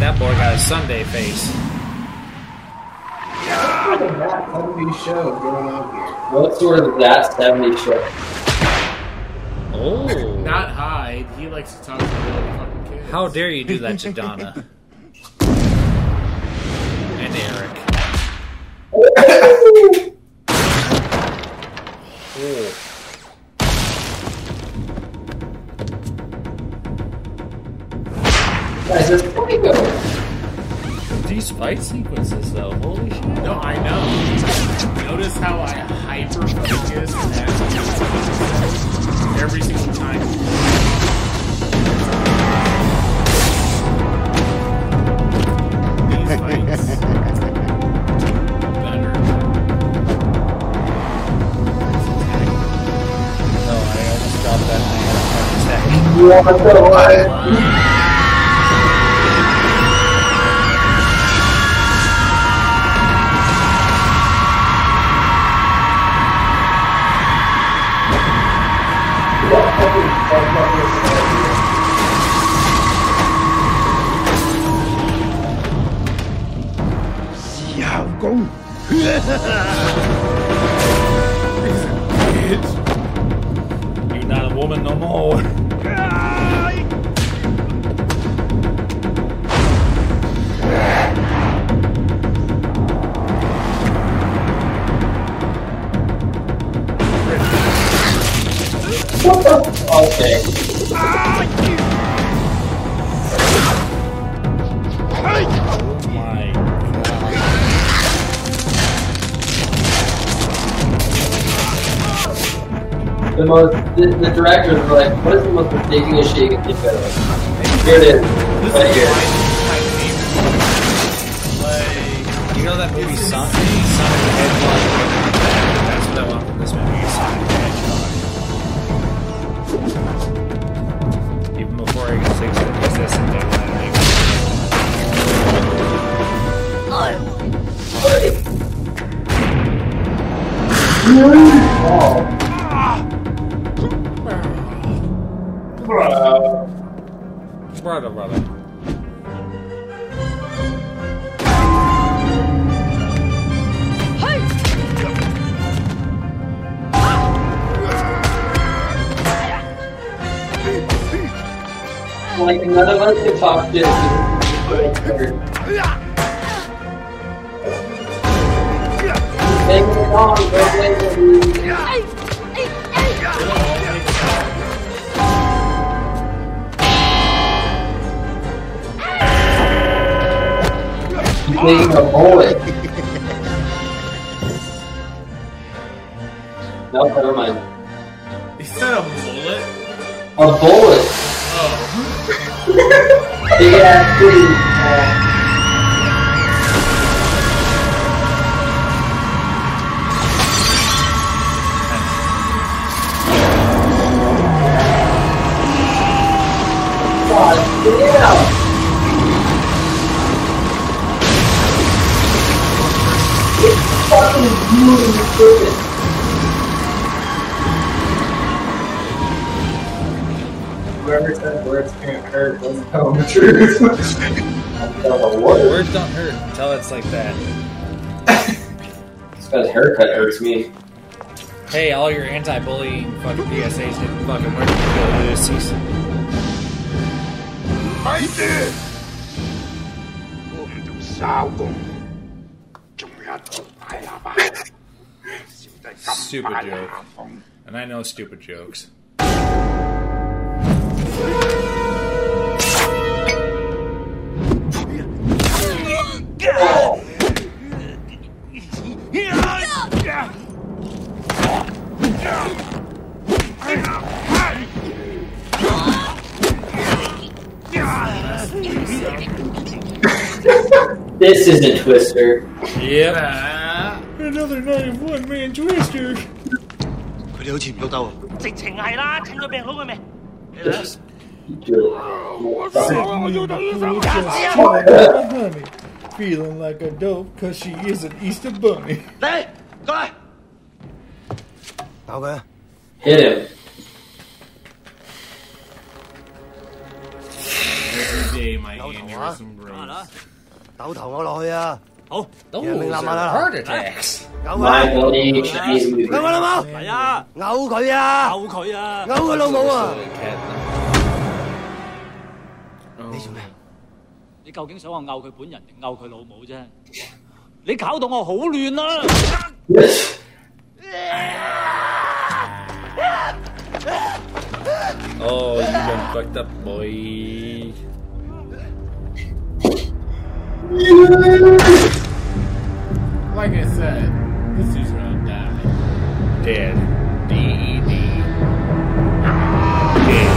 That boy got a Sunday face. What sort of that seventies show going on here? What sort of that seventies show? Oh. Not Hyde. He likes to talk to little fucking kids. How dare you do that to Donna? And Eric. Oh. Guys, that's pretty good. These fight sequences, though, holy shit! No, I know. Notice how I hyper focus every single time. These fights better. No, I almost dropped that thing. What the what? You're not a woman no more. What? Okay. Oh my God. The most, the, the directors were like, what is the most mistakingest shit you can think of? Here it is. This right is here. My, like, you know that movie Sonic? Sonic the Hedgehog? That's what I want from this movie. Sonic the Hedgehog. Even before I can fix it, is this a thing that I make? Oh. Brother. Brother, brother. Like, none of us could talk shit. Take it on, go play with me. Being a boy. No, never mind. Is that a bullet? A bullet. Big ass booty. God damn! It's fucking beautiful. Whoever said words can't hurt doesn't tell the truth. Words don't hurt until it's like that. It's because haircut hurts me. Hey, all your anti-bullying fucking P S As didn't fucking work until this season. I did! Stupid joke. And I know stupid jokes. Oh. This is a Twister. Yep. Uh, Another night of one man Twister. Just do it. Feeling like a dope because she is an Easter bunny. Hey, go! Hit him. Every day my aneurysm grows. Oh, those are heart attacks. My body is moving. Oh. 究竟想我毆佢本人定毆佢老母啫？你搞到我好亂啦！ Oh, you got fucked up, boy. Like I said, this dude's gonna die. Dead. D E D. Dead.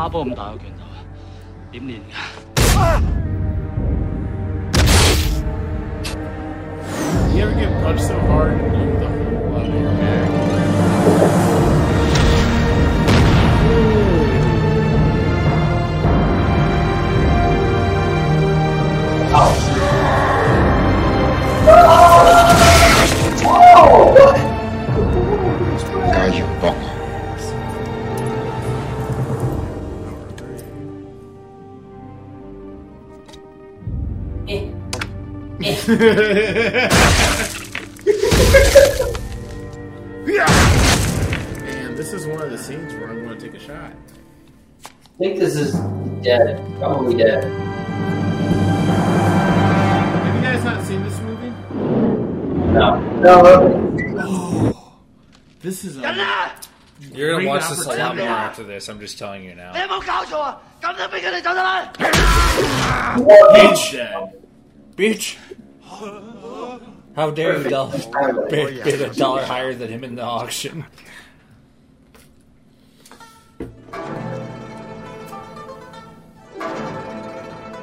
You ever get punched so hard you the whole lot of your back? Oh! Man, this is one of the scenes where I'm going to take a shot. I think this is dead. Probably dead. Have you guys not No. No. This is a... You're going to watch this a lot more after this. I'm just telling you now. Bitch. Dad. Bitch. How dare you dollar, bid, bid a dollar higher than him in the auction. That's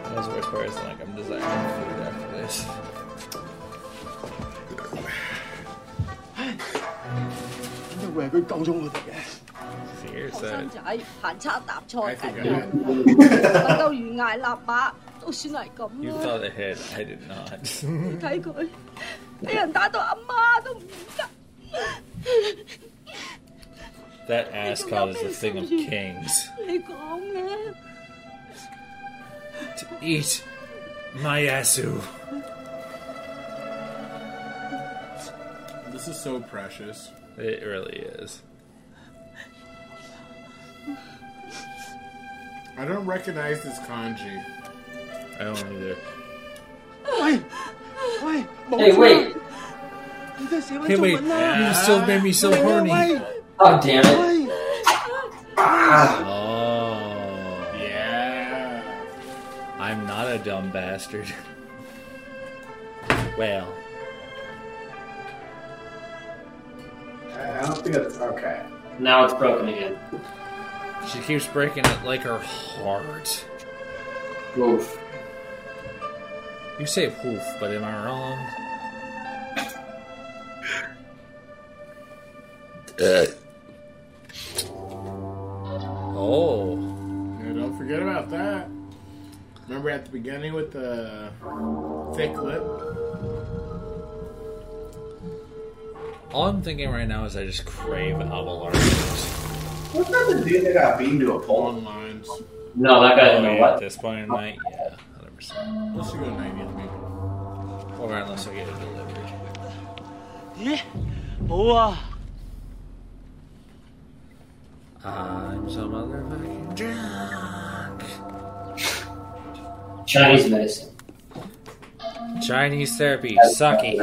the worst part is like, I'm designing food after this. You thought ahead, I did not. That ascot is the thing of kings. To eat my asu. This is so precious. It really is. I don't recognize this kanji. I don't either. Wait! Wait! Hey, wait! Hey, wait! You still made me so horny. Oh, damn it. Oh, yeah. I'm not a dumb bastard. Well... I don't think it's okay. Now it's broken again. She keeps breaking it like her heart. Woof. You say woof, but am I wrong? uh. Oh. Yeah, don't forget about that. Remember at the beginning with the thick lip? All I'm thinking right now is I just crave Malort. What's that the dude that got beamed to a pole in lines? No, that guy didn't know what. At this point in the night, yeah, one hundred percent. Unless you go ninetieth, maybe. Or unless I get it delivered. Yeah. Oh. I'm some motherfucking drunk. Chinese medicine. Chinese therapy. Sake.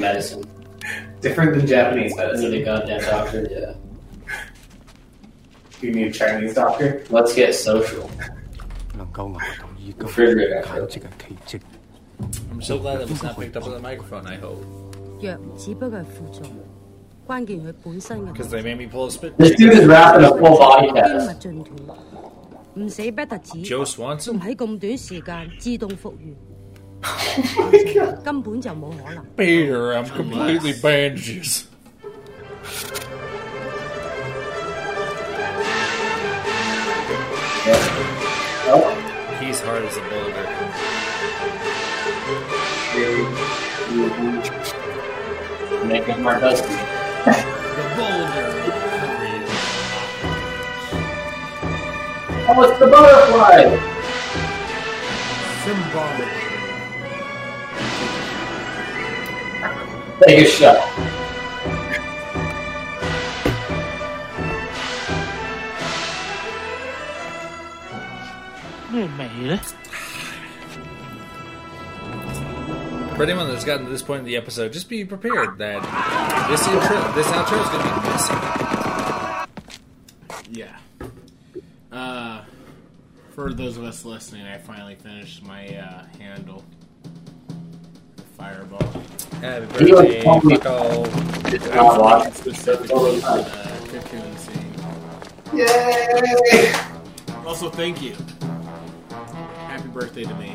Medicine. Different than Japanese medicine. You need a goddamn doctor, yeah. You need a Chinese doctor? Let's get social. I'm so glad that was not picked up on the microphone, I hope. Because they made me pull a spit. This dude is wrapped in a full body cast. Joe Swanson? Oh my God. Peter, I'm completely bandages. He's hard as a boulder. Make him more dusty. The boulder. Oh, it's the butterfly. Symbolic. Take a shot. We made it. For anyone that's gotten to this point in the episode, just be prepared that this intro, this outro is going to be messy. Yeah. Uh, for those of us listening, I finally finished my uh, handle. Fireball. Happy birthday, Michael. Yay! Also, thank you. Happy birthday to me.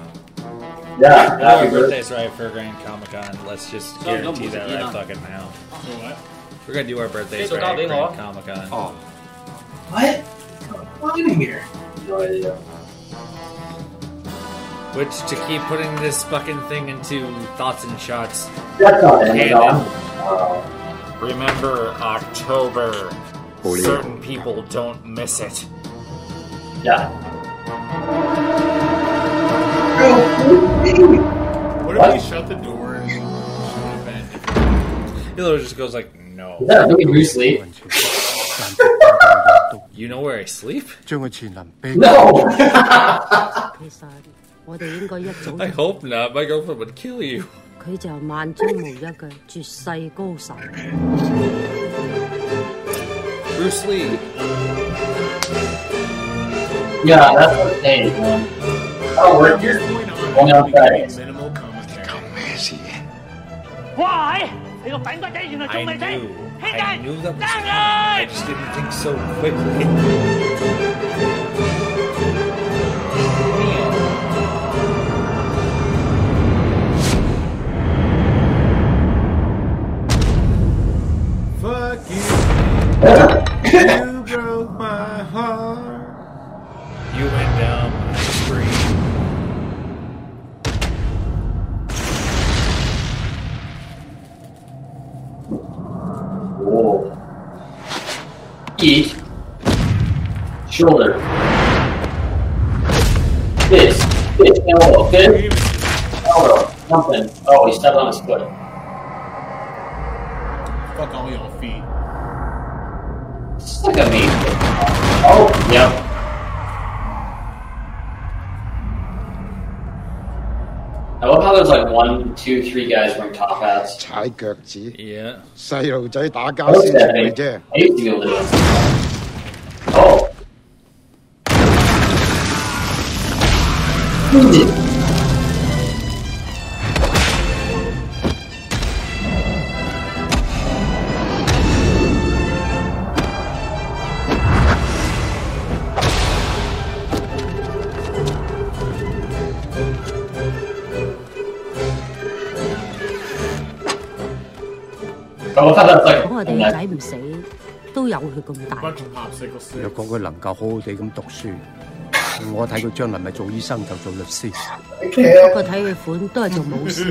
Yeah, happy, happy birthday's birthday. Right for Grand Comic-Con. Let's just so guarantee that right yeah. fucking now. So what? We're gonna do our birthdays so right at Grand Comic-Con. Oh. What? What's going on here? No idea. Which, to keep putting this fucking thing into Thoughts and Shots. That's not it. Uh, Remember, October. forty Certain people don't miss it. Yeah. What if we shut the door and shut the bed? Hilo just goes like, no. Is that really you sleep? You know where I sleep? No! I hope not. My girlfriend would kill you. 佢就萬中無一嘅絕世高手。Bruce Lee. Yeah, that's what it is, man. Oh, we're here. Only on Friday. Why? I knew. I knew that was coming. I just didn't think so quickly. Fuck you. You broke my heart. You went down my street. Whoa. Eat. Shoulder. Fist. Fist. Elbow. Fist. Elbow. Something. Oh, he stepped on his foot. Fuck all y'all feet. Look at me. Oh, yep. I love how there's like one, two, three guys wearing top hats. 踩腳趾. Yeah. 細路仔打交先會啫. I used to be able to do it. Oh. Mm-hmm.我哋啲仔唔死，都有佢咁大。若講佢能夠好好地咁讀書，我睇佢將來咪做醫生就做律師。我睇佢款都係做武師。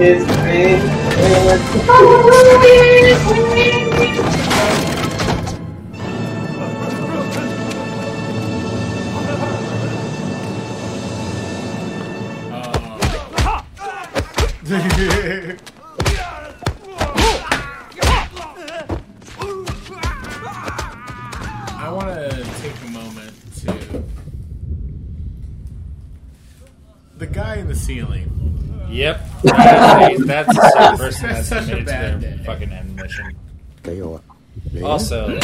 It's me. I want to take a moment to the guy in the ceiling. Yep. That's the same person that's committed to their day. Fucking ammunition. They are. They also, are.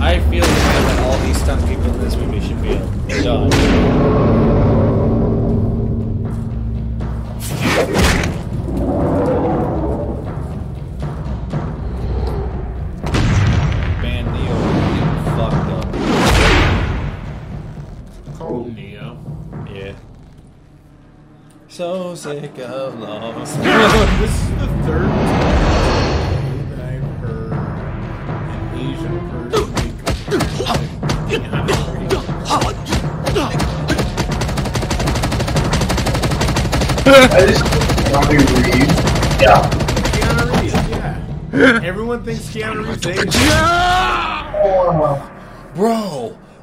I feel the way that all these stunt people in this movie should feel. Done. Man, Neo really fucked up. Call him Neo. Yeah. So sick of loss. This is the third time that I've heard an Asian person make a mistake. I just want to read. Yeah. Keanu Reeves, yeah. Everyone thinks Keanu Reeves is Asian. Yeah! Bro,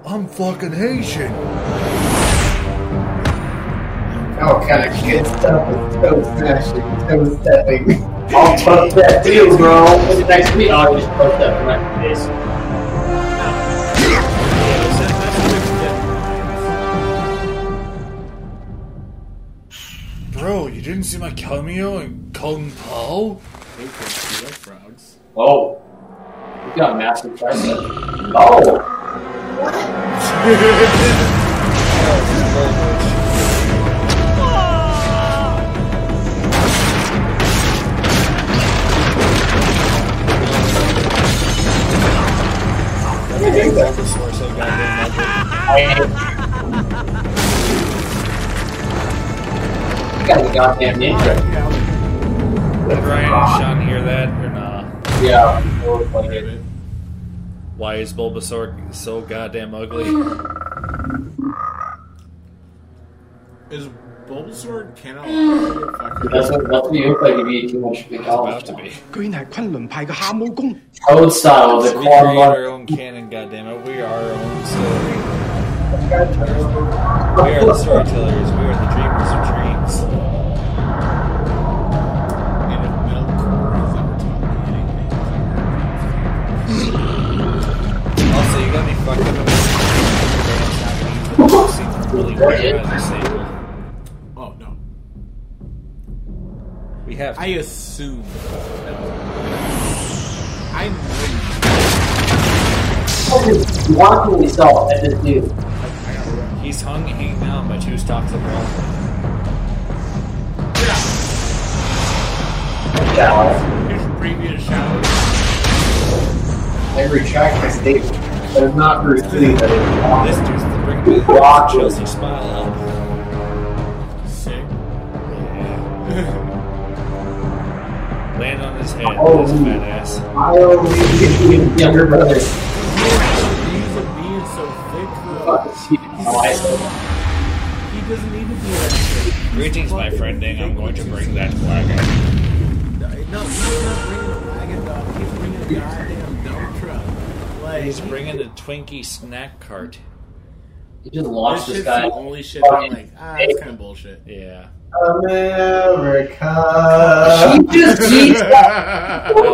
I'm fucking Asian. Oh, kind of kid stuff is toe smashing, toe stepping. I'll bust that deal, bro. What's the next week? I'll just bust that right from this. Bro, you didn't see my cameo in Kung Pow? Hey, frogs. Whoa. You got a massive price. Oh! I got the goddamn ninja. Did Ryan and Sean hear that or nah? Yeah, we were playing it. Why is Bulbasaur so goddamn ugly? Is Bulbasaur cannot fucking... That's what that's what you look like if you eat too much big olive oil. Toad style, the core. We are our own canon, goddammit. We are our own story. We are the storytellers. We are the dreamers of dreams. And if milk is ever talking, also, you got me fucked up with this. I'm not going to eat the really weird at the same. We have to. I assume. I'm waiting. Walking himself at this dude. He's hung, hanging down by two stalks of wall. Yeah. Yeah. Here's your previous shadow. Every track has David. But it's not Bruce Lee. This dude's the bring to the rock. Chelsea smile out. Sick. Yeah. Land on his head. Oh, this badass. I only get you in younger brothers. He's a being so thick, though. He doesn't need to be like. Greetings, my friend. Ding. I'm going to bring that wagon. No, he's not bringing a wagon, dog. He's bringing a goddamn dump truck. Like, he's bringing a Twinkie snack cart. He just launched this, this guy. That's the only shit I'm like, ah, that's kind of bullshit. Yeah. America. She just keeps America.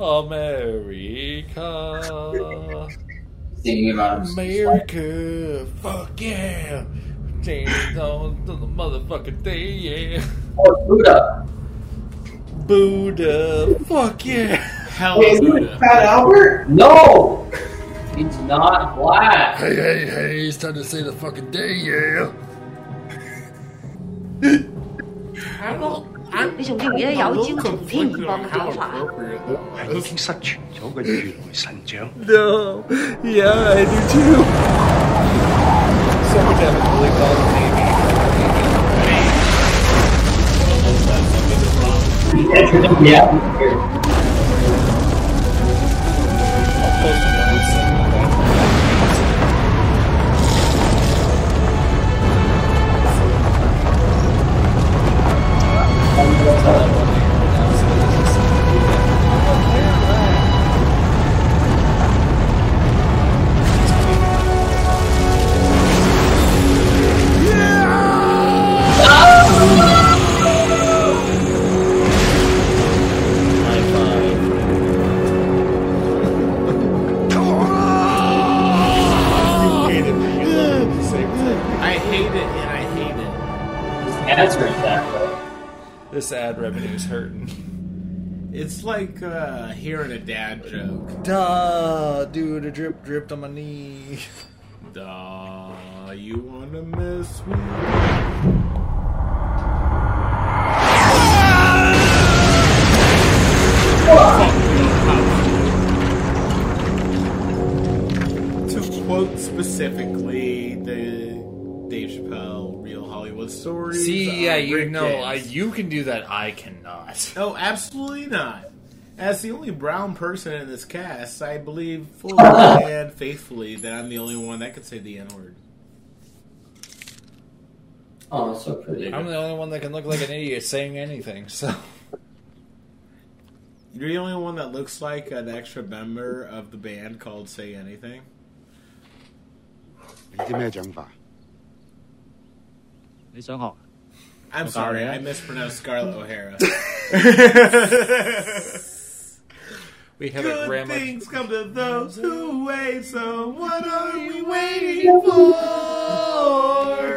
America. Singing about America. Fuck yeah. Change on to the motherfucking day, yeah. Oh, Buddha. Buddha. Fuck yeah. Hell yeah. Is it Fat Albert? No! It's not black. Hey, hey, hey, it's time to say the fucking day, yeah. I'm a, I'm, I'm a little conflicted on how appropriate that was. No, yeah, I do too. Someone haven't really called the name. Yeah. This ad revenue's hurting. It's like uh, hearing a dad joke. Duh, dude, a drip dripped on my knee. Duh, you wanna mess with me? To quote specifically the Dave Chappelle Real Hollywood Stories. See, yeah, you know, I, you can do that. I cannot. No, absolutely not. As the only brown person in this cast, I believe fully and faithfully that I'm the only one that could say the N-word. Oh, that's so pretty. I'm the only one that can look like an idiot saying anything, so... You're the only one that looks like an extra member of the band called Say Anything? I'm sorry, I mispronounced Scarlett O'Hara. We have good a grandma. Things come to those who wait, so what are we waiting for?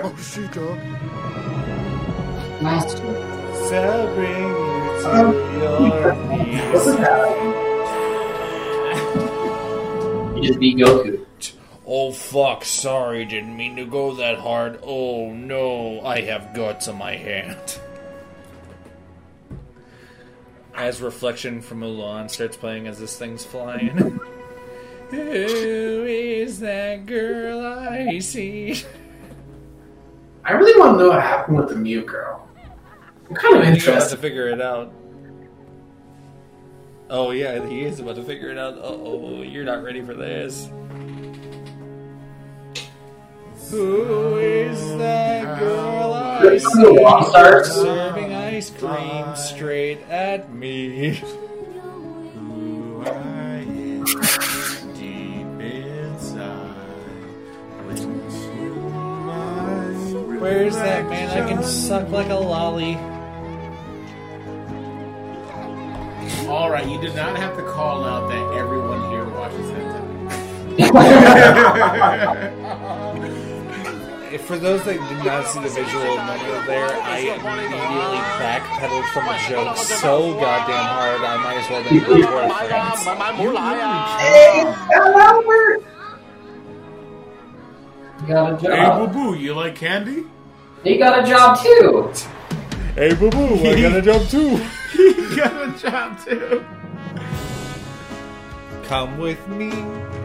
Oh, shoot, nice. So bring you to um, your knees. You just beat Goku. Oh fuck, sorry, didn't mean to go that hard. Oh no, I have guts on my hand. As Reflection from Mulan starts playing as this thing's flying. Who is that girl I see? I really want to know what happened with the Mew girl. I'm kind of interested. He has to figure it out. Oh yeah, he is about to figure it out. Uh-oh, you're not ready for this. Who is that girl I see serving ice cream straight at me? Who I am deep inside. Where's that man I can suck like a lolly? Alright, you did not have to call out that everyone here watches that. For those that did not see the visual moment there, I immediatally backpedaled from the joke so goddamn hard, I might as well be good to our friends. Hey, you got a job. Hey, boo-boo, you like candy? He got a job, too. Hey, boo-boo, I got a job, too. He got a job too. Come with me,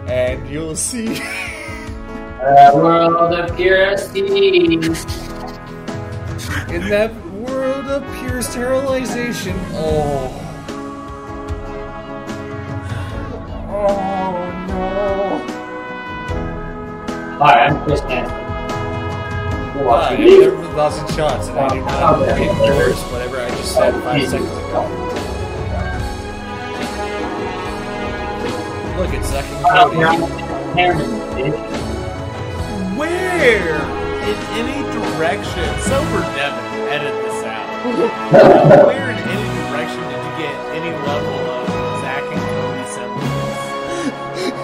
and you'll see a world of purity. In that world of pure sterilization, oh, oh no! Alright, I'm just dancing. Uh, there were lots of shots, and I do not endorse whatever I just said five seconds ago. Look, it's Zach and Cody. Where in any direction? Sober Devin, edit this out. Where in any direction did you get any level of Zach and Cody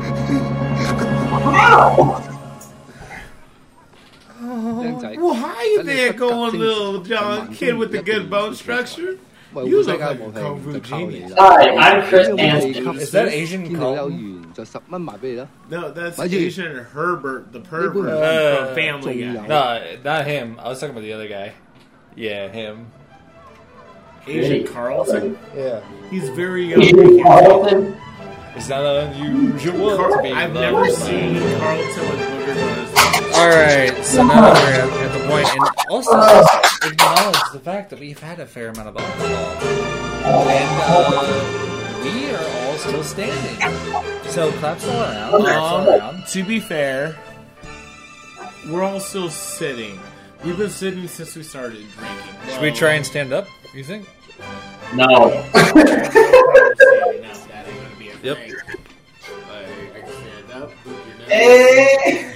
semblance? Wow! Well, how you there going, little John kid with the good bone structure? You look like a Kung Fu genius. Hi, I'm Chris Anstey. Is that Asian Kung? No, that's Asian Herbert, the pervert uh, from Family Guy. No, not him. I was talking about the other guy. Yeah, him. Asian Carlson? Yeah. He's very young. Asian Carlson? It's not unusual Carl- to be I've never seen Carlton with boogers on his. Alright, so now that we're at the point, and also acknowledge the fact that we've had a fair amount of alcohol. And uh, we are all still standing. So claps all around, all around. To be fair, we're all still sitting. We've been sitting since we started drinking. Well, should we try and stand up, you think? No. Yep. Hey!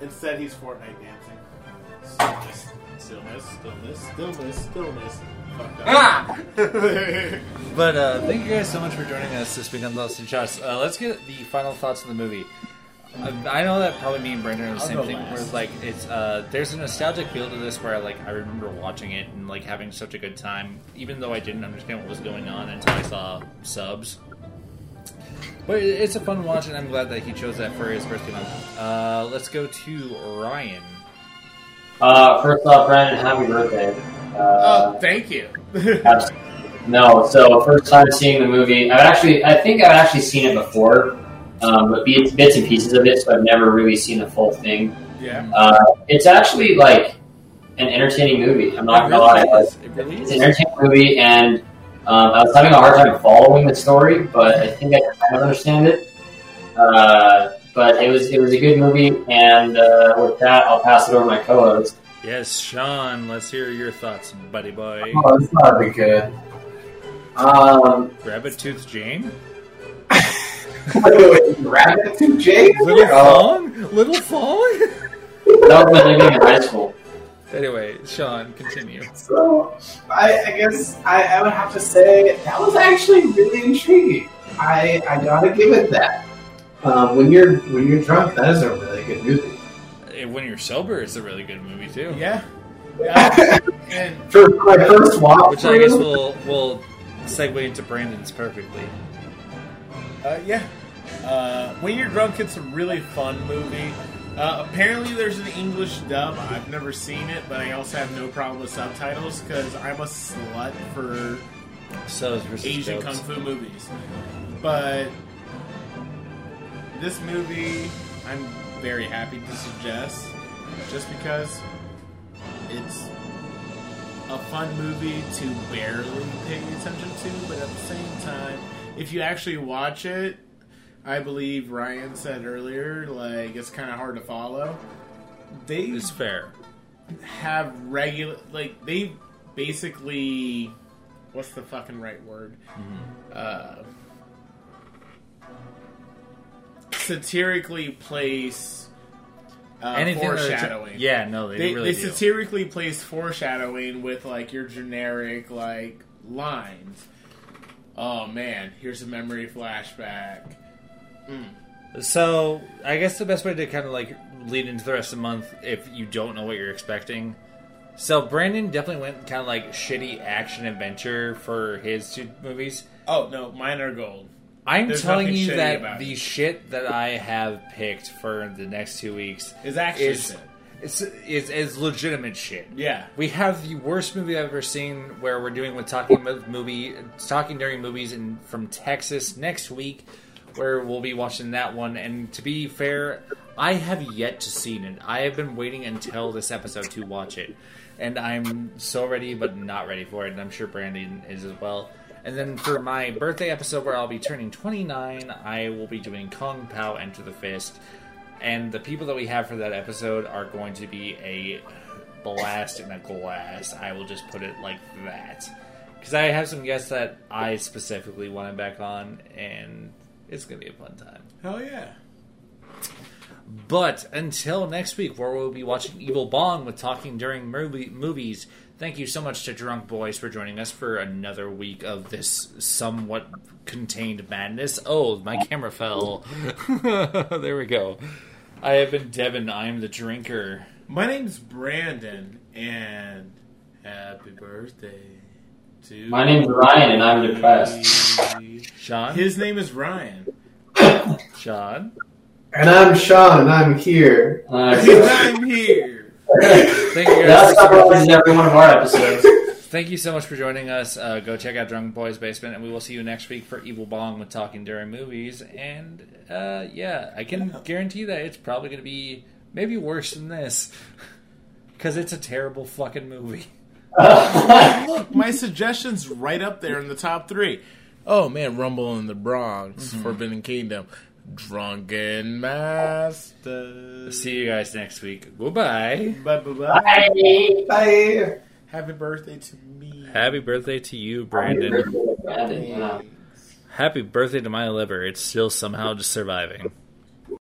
Instead, he's Fortnite dancing. Stillness, stillness, stillness, stillness, stillness. Fucked up. Ah! But uh, thank you guys so much for joining us this week on Thoughts and Shots. Uh, let's get the final thoughts of the movie. Uh, I know that probably me and Brandon are the I'll same thing. Last. Where like it's uh, there's a nostalgic feel to this where like I remember watching it and like having such a good time, even though I didn't understand what was going on until I saw subs. But it's a fun watch, and I'm glad that he chose that for his first game. Uh, let's go to Ryan. Uh, first off, Ryan, happy birthday. Uh, oh, thank you. No, so first time seeing the movie. I've actually, I think I've actually seen it before, um, but bits, bits and pieces of it, so I've never really seen the full thing. Yeah. Uh, it's actually, like, an entertaining movie. I'm not going to lie. Is. It really it's is. An entertaining movie, and... Um, I was having a hard time following the story, but I think I kind of understand it. Uh, but it was it was a good movie, and uh, with that, I'll pass it over to my co-host. Yes, Sean, let's hear your thoughts, buddy boy. Oh, that's not be good. Um, Rabbit Tooth Jane? Rabbit Tooth Jane? Little Fong? Little Fong? That was when I was in high school. Anyway, Sean, continue. So, I, I guess I, I would have to say that was actually really intriguing. I, I gotta give it that. Um, when you're when you're drunk, that is a really good movie. When you're sober, it's a really good movie too. Yeah. Yeah. And for my first watch, which I guess will will segue into Brandon's perfectly. Uh, yeah. Uh, when you're drunk, it's a really fun movie. Uh, apparently there's an English dub. I've never seen it, but I also have no problem with subtitles because I'm a slut for so Asian Kung Fu movies. But this movie, I'm very happy to suggest just because it's a fun movie to barely pay attention to, but at the same time, if you actually watch it, I believe Ryan said earlier, like, it's kind of hard to follow. They it's fair. Have regular, like, they basically, what's the fucking right word? Mm-hmm. Uh, satirically place uh, Anything foreshadowing. T- yeah, no, they, they really They do. satirically place foreshadowing with, like, your generic, like, lines. Oh, man, here's a memory flashback. Mm. So, I guess the best way to kind of, like, lead into the rest of the month if you don't know what you're expecting. So, Brandon definitely went kind of, like, shitty action-adventure for his two movies. Oh, no, mine are gold. I'm There's telling you that the it. shit that I have picked for the next two weeks is action is, shit. It's, it's, it's legitimate shit. Yeah. We have the worst movie I've ever seen where we're doing with talking movie talking during movies in, from Texas next week, where we'll be watching that one. And to be fair, I have yet to see it. I have been waiting until this episode to watch it. And I'm so ready, but not ready for it. And I'm sure Brandon is as well. And then for my birthday episode where I'll be turning twenty-nine, I will be doing Kung Pow! Enter the Fist. And the people that we have for that episode are going to be a blast in a glass. I will just put it like that. Because I have some guests that I specifically wanted back on, and it's going to be a fun time. Hell yeah. But until next week, where we'll be watching Evil Bong with Talking During movie, Movies, thank you so much to Drunk Boys for joining us for another week of this somewhat contained madness. Oh, my camera fell. There we go. I have been Devin. I am the drinker. My name's Brandon, and happy birthday to... My name's Ryan, and I'm depressed. Sean? His name is Ryan. Sean? And I'm Sean, and I'm here. I'm here. I'm here. Thank you guys. That's every one of our episodes. Thank you so much for joining us. Uh, go check out Drunk Boys Basement, and we will see you next week for Evil Bong with Talking During Movies. And uh, yeah, I can yeah. guarantee that it's probably going to be maybe worse than this because it's a terrible fucking movie. Look, my suggestion's right up there in the top three. Oh man, Rumble in the Bronx, mm-hmm. Forbidden Kingdom. Drunken Master. See you guys next week. Goodbye. Bye bye bye. Bye. Bye. Happy birthday to me. Happy birthday to you, Brandon. Happy birthday, Brandon. Happy birthday to my liver. It's still somehow just surviving.